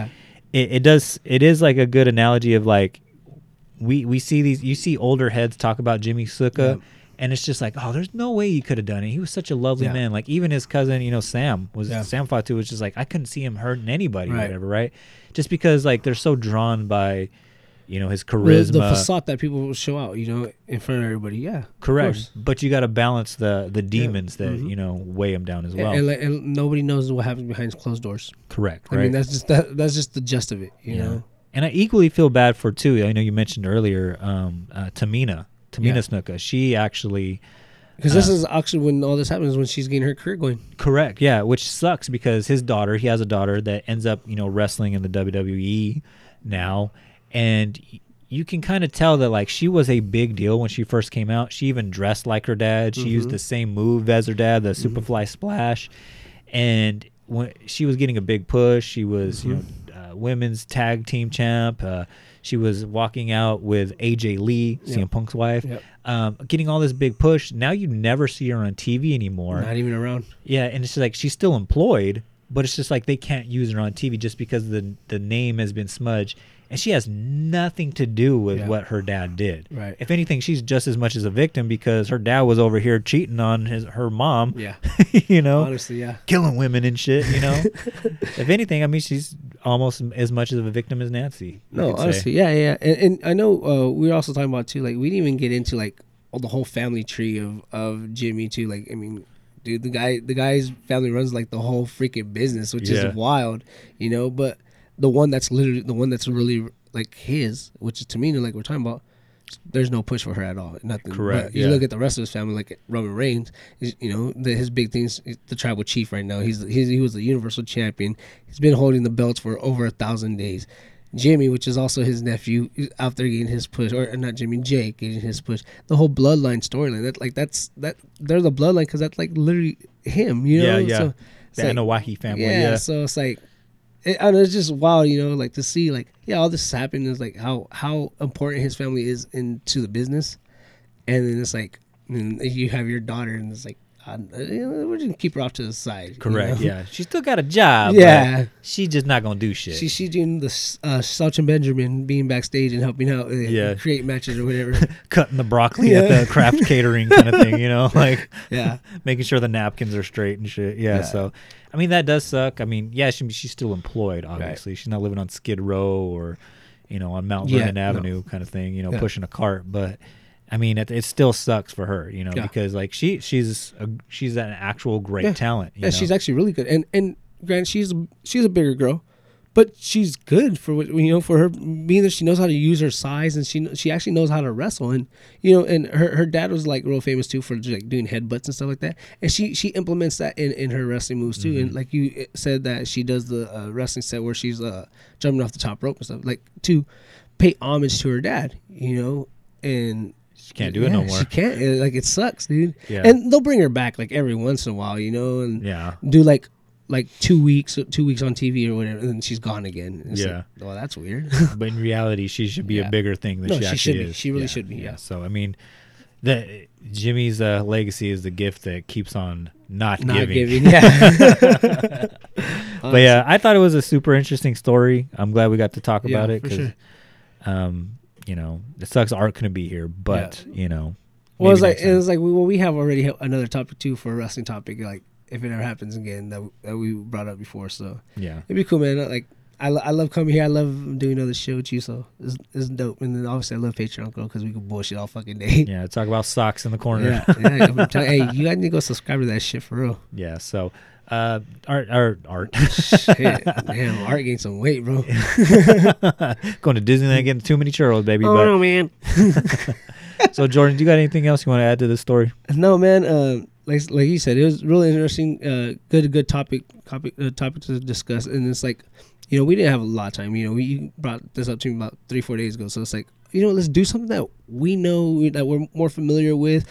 it is like a good analogy of, like, we see these. You see older heads talk about Jimmy Snuka, and it's just like, oh, there's no way you could have done it. He was such a lovely man. Like, even his cousin, you know, Sam Fatu was just like, I couldn't see him hurting anybody, or whatever, right? Just because, like, they're so drawn by. you know, his charisma, the facade that people will show out, you know, in front of everybody. Yeah, correct. But you got to balance the demons that you know weigh him down as well. And nobody knows what happens behind closed doors. Correct. Right? I mean, that's just the gist of it, you know. And I equally feel bad for too. I know you mentioned earlier, Tamina Snuka. She actually. Because this is actually when all this happens, when she's getting her career going. Correct, yeah, which sucks because he has a daughter that ends up, you know, wrestling in the WWE now. And you can kind of tell that, like, she was a big deal when she first came out. She even dressed like her dad. She used the same move as her dad, the Superfly Splash. And when she was getting a big push. She was, you know, women's tag team champ. She was walking out with AJ Lee, CM Punk's wife, getting all this big push. Now you never see her on TV anymore. Not even around. Yeah, and it's just like she's still employed, but it's just like they can't use her on TV just because the name has been smudged. And she has nothing to do with what her dad did. Right. If anything, she's just as much as a victim because her dad was over here cheating on her mom. Yeah. You know? Honestly, yeah. Killing women and shit, you know? If anything, I mean, she's almost as much of a victim as Nancy. No, honestly, yeah. And I know we were also talking about, too, like, we didn't even get into, like, the whole family tree of Jimmy, too. Like, I mean... Dude, the guy's family runs like the whole freaking business, which is wild, you know. But the one that's really like his, which is Tamina, like we're talking about. There's no push for her at all. Nothing. Correct. But you look at the rest of his family, like Roman Reigns. You know, his big things. The tribal chief right now. He was the universal champion. He's been holding the belts for over 1,000 days. Jimmy, which is also his nephew, out there getting his push, or not Jimmy, Jake getting his push. The whole bloodline storyline, that's they're the bloodline because that's like literally him, you know. Yeah. So, the Anoahi family. Yeah. So it's like, I know it's just wild, you know, like to see like all this happened is like how important his family is into the business, and then it's like you have your daughter and it's like. We're just gonna keep her off to the side. Correct. You know? Yeah, she still got a job. Yeah, she's just not gonna do shit. She's doing the Salt and Benjamin being backstage and helping out, create matches or whatever. Cutting the broccoli at the craft catering kind of thing, you know, like making sure the napkins are straight and shit. Yeah. So, I mean, that does suck. I mean, she's still employed. Obviously, she's not living on Skid Row or, you know, on Mount Vernon Avenue kind of thing. You know, pushing a cart, but. I mean, it still sucks for her, you know, because like she's an actual great talent. You know? She's actually really good. And granted, she's a bigger girl, but she's good for what, you know, for her being there. She knows how to use her size, and she actually knows how to wrestle. And you know, and her dad was like real famous too for like doing headbutts and stuff like that. And she implements that in her wrestling moves too. Mm-hmm. And like you said, that she does the wrestling set where she's jumping off the top rope and stuff, like to pay homage to her dad, you know, and. She can't do it no more. She can't. It sucks, dude. Yeah. And they'll bring her back like every once in a while, you know, and do like 2 weeks on TV or whatever, and then she's gone again. It's like, well, that's weird. But in reality, she should be a bigger thing than she actually is. She really should be. Yeah. So I mean, Jimmy's legacy is the gift that keeps on not giving. Yeah. But yeah, I thought it was a super interesting story. I'm glad we got to talk about it because. Sure. You know, it sucks Art couldn't be here, but you know, well, we have already another topic too for a wrestling topic, like if it ever happens again that we brought up before. So yeah, it'd be cool, man. Like I love coming here. I love doing another show with you. So it's dope. And then obviously I love Patreon girl because we can bullshit all fucking day. Yeah, talk about socks in the corner. Yeah. Hey, you guys need to go subscribe to that shit for real. Yeah. So. Art. Shit, damn, Art gained some weight, bro. Going to Disneyland, getting too many churros, baby. Oh, no, man. So, Jordan, do you got anything else you want to add to this story? No, man. Like you said, it was really interesting. Good topic to discuss. And it's like, you know, we didn't have a lot of time. You know, you brought this up to me about 3-4 days ago. So it's like, you know, let's do something that we know that we're more familiar with.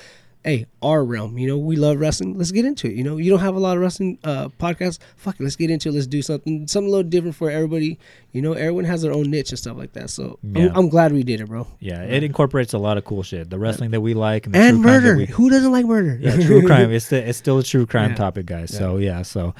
Hey, our realm, you know, we love wrestling. Let's get into it. You know, you don't have a lot of wrestling podcasts. Fuck it, let's get into it. Let's do something a little different for everybody. You know, everyone has their own niche and stuff like that. So I'm glad we did it, bro. Yeah, it incorporates a lot of cool shit. The wrestling that we like and true murder. Crime that who doesn't like murder? Yeah, true crime. It's still a true crime topic, guys. Yeah. So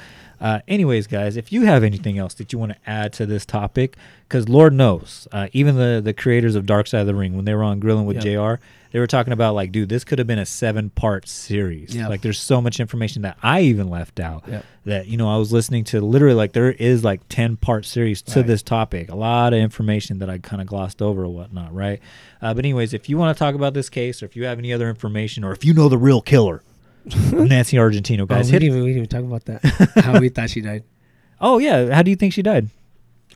anyways, guys, if you have anything else that you want to add to this topic, because Lord knows, even the creators of Dark Side of the Ring, when they were on Grilling with JR, they were talking about like, dude, this could have been a 7-part series. Yeah. Like, there's so much information that I even left out that, you know, I was listening to literally like there is like 10-part series to this topic. A lot of information that I kind of glossed over or whatnot, right? But anyways, if you want to talk about this case or if you have any other information or if you know the real killer, Nancy Argentino, guys. Oh, we didn't even talk about that. How we thought she died. Oh, yeah. How do you think she died?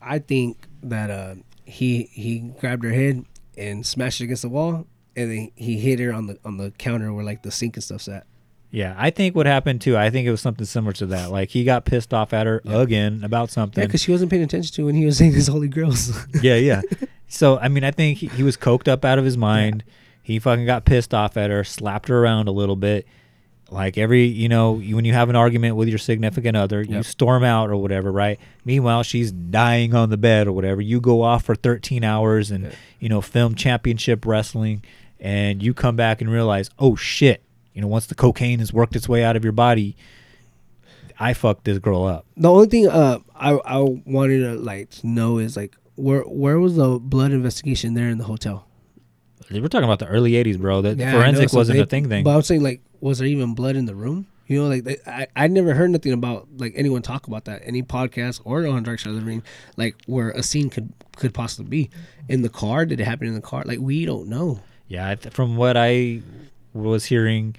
I think that he grabbed her head and smashed it against the wall, and then he hit her on the counter where like the sink and stuff's at. Yeah, I think what happened too, I think it was something similar to that. Like he got pissed off at her again about something. Yeah, because she wasn't paying attention to when he was saying his holy grails. Yeah. So, I mean, I think he was coked up out of his mind. Yeah. He fucking got pissed off at her, slapped her around a little bit. Like every, you know, when you have an argument with your significant other, you storm out or whatever, right? Meanwhile, she's dying on the bed or whatever. You go off for 13 hours and, you know, film championship wrestling, and you come back and realize, oh, shit. You know, once the cocaine has worked its way out of your body, I fucked this girl up. The only thing I wanted to, like, know is, like, where was the blood investigation there in the hotel? We're talking about the early 80s, bro. That forensic wasn't a thing. But I was saying, like, was there even blood in the room? You know, like, I never heard nothing about, like, anyone talk about that. Any podcast or on Dark Side of the Ring, like, where a scene could possibly be. In the car? Did it happen in the car? Like, we don't know. Yeah, from what I was hearing,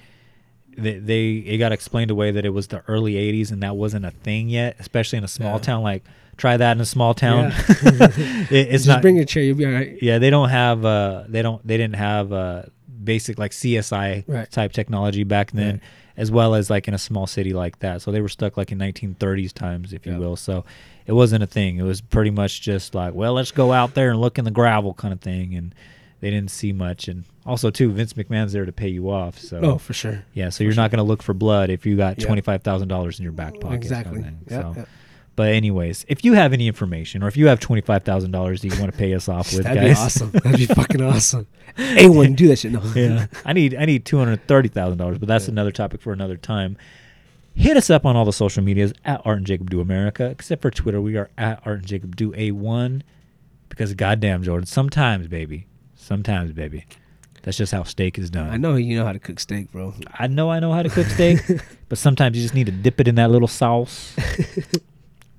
it got explained away that it was the early 80s and that wasn't a thing yet, especially in a small town. Like, try that in a small town. Yeah. It's just not, bring your chair, you'll be all right. Yeah, they don't have they didn't have basic like CSI type technology back then, as well as like in a small city like that. So they were stuck like in 1930s times, if you will. So it wasn't a thing. It was pretty much just like, well, let's go out there and look in the gravel kind of thing, and they didn't see much. And also too, Vince McMahon's there to pay you off. So for sure. Yeah, so you're not going to look for blood if you got $25,000 in your back pocket. Exactly. Kind of thing. But anyways, if you have any information or if you have $25,000 that you want to pay us off with, that'd guys. That'd be awesome. That'd be fucking awesome. Anyone do that shit. No. Yeah. I need $230,000, but that's another topic for another time. Hit us up on all the social medias at Art and Jacob Do America, except for Twitter. We are at Art and Jacob Do A1 because goddamn, Jordan, sometimes, baby. That's just how steak is done. I know you know how to cook steak, bro. I know how to cook steak, but sometimes you just need to dip it in that little sauce.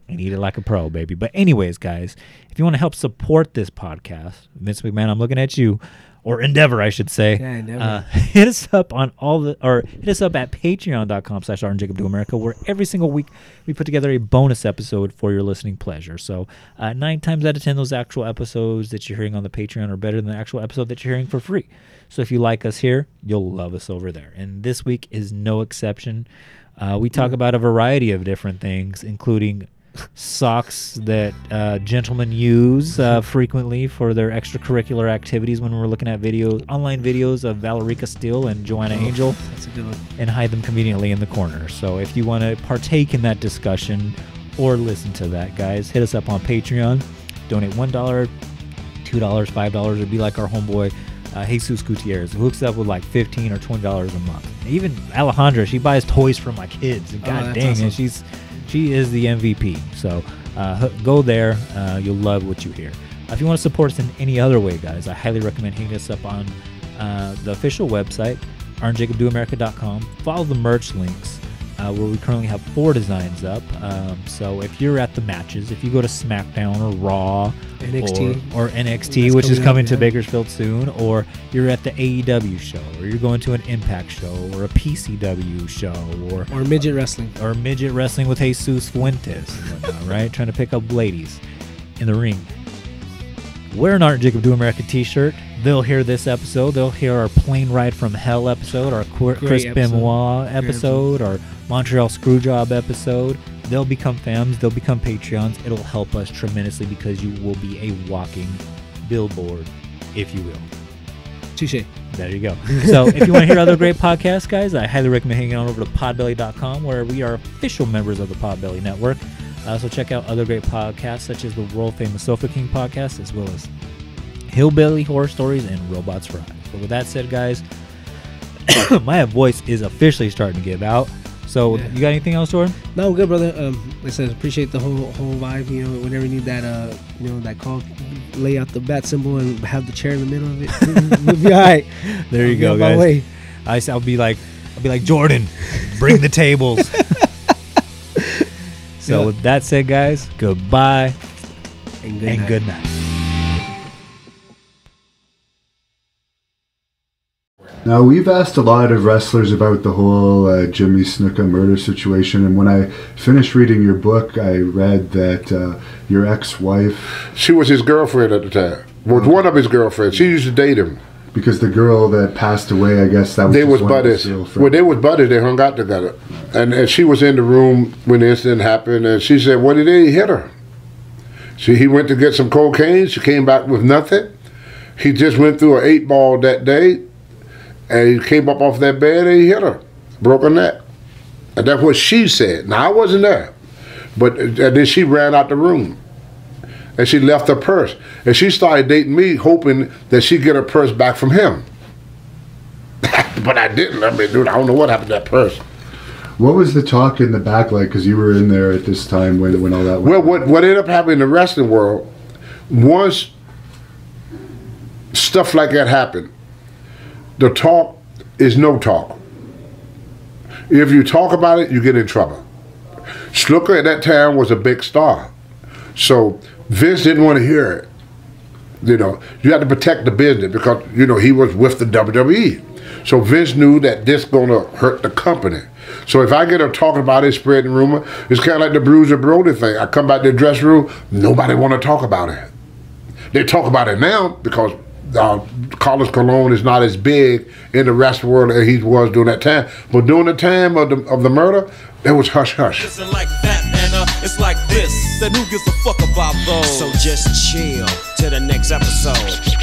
And eat it like a pro, baby. But anyways, guys, if you want to help support this podcast, Vince McMahon, I'm looking at you, or Endeavor, I should say. Yeah, Endeavor. Hit us up at patreon.com/ArtandJacobDoAmerica, where every single week we put together a bonus episode for your listening pleasure. So 9 times out of 10, those actual episodes that you're hearing on the Patreon are better than the actual episode that you're hearing for free. So if you like us here, you'll love us over there. And this week is no exception. We talk about a variety of different things, including socks that gentlemen use frequently for their extracurricular activities when we're looking at online videos of Valerica Steele and Joanna Angel. That's a good one. And hide them conveniently in the corner. So if you want to partake in that discussion or listen to that, guys, hit us up on Patreon. Donate $1, $2, $5, or be like our homeboy Jesus Gutierrez, who hooks up with like $15 or $20 a month. Even Alejandra, she buys toys for my kids. And God dang, awesome. And She is the MVP, so go there. You'll love what you hear. If you want to support us in any other way, guys, I highly recommend hitting us up on the official website, ArtandJacobDoAmerica.com. Follow the merch links, where we currently have 4 designs up. So if you're at the matches, if you go to SmackDown or Raw NXT. Or NXT, that's which is coming to Bakersfield soon, or you're at the AEW show, or you're going to an Impact show, or a PCW show, or midget wrestling, or midget wrestling with Jesus Fuentes, and whatnot, right? Trying to pick up ladies in the ring. Wear an Art and Jacob Do America t-shirt. They'll hear this episode. They'll hear our Plane Ride from Hell episode, our Chris Benoit episode, our Montreal Screwjob episode. They'll become fams. They'll become Patreons. It'll help us tremendously because you will be a walking billboard, if you will. Touche. There you go. So if you want to hear other great podcasts, guys, I highly recommend hanging on over to podbelly.com, where we are official members of the Podbelly Network. So check out other great podcasts, such as the world-famous Sofa King podcast, as well as Hillbilly Horror Stories and Robots for Eyes. But with that said, guys, my voice is officially starting to give out. So you got anything else, Jordan? No, good, brother. Like I said, appreciate the whole vibe. You know, whenever you need that, that call, lay out the bat symbol and have the chair in the middle of it. We'll be all right. There you go, guys. Way. I'll be like Jordan, bring the tables. So with that said, guys, goodbye and good night. Now, we've asked a lot of wrestlers about the whole Jimmy Snuka murder situation, and when I finished reading your book, I read that your ex-wife... She was his girlfriend at the time. Was one of his girlfriends. She used to date him. Because the girl that passed away, I guess that was his girlfriend. Well, they was buddies. They hung out together. And she was in the room when the incident happened, and she said, what did he hit her? He went to get some cocaine. She came back with nothing. He just went through an 8-ball that day. And he came up off that bed and he hit her. Broke her neck. And that's what she said. Now, I wasn't there. And then she ran out the room. And she left her purse. And she started dating me, hoping that she'd get her purse back from him. But I didn't. I mean, dude, I don't know what happened to that purse. What was the talk in the back like? Because you were in there at this time when all that went on. Well, what ended up happening in the wrestling world, once stuff like that happened, the talk is no talk. If you talk about it, you get in trouble. Snuka at that time was a big star. So Vince didn't want to hear it. You had to protect the business because, he was with the WWE. So Vince knew that this going to hurt the company. So if I get her talking about it, spreading rumor, it's kind of like the Bruiser Brody thing. I come back to the dressing room, nobody want to talk about it. They talk about it now because Carlos Colon is not as big in the wrestling world as he was during that time. But during the time of the murder, it was hush-hush. It's like that, man. It's like this. Then who gives a fuck about those? So just chill to the next episode.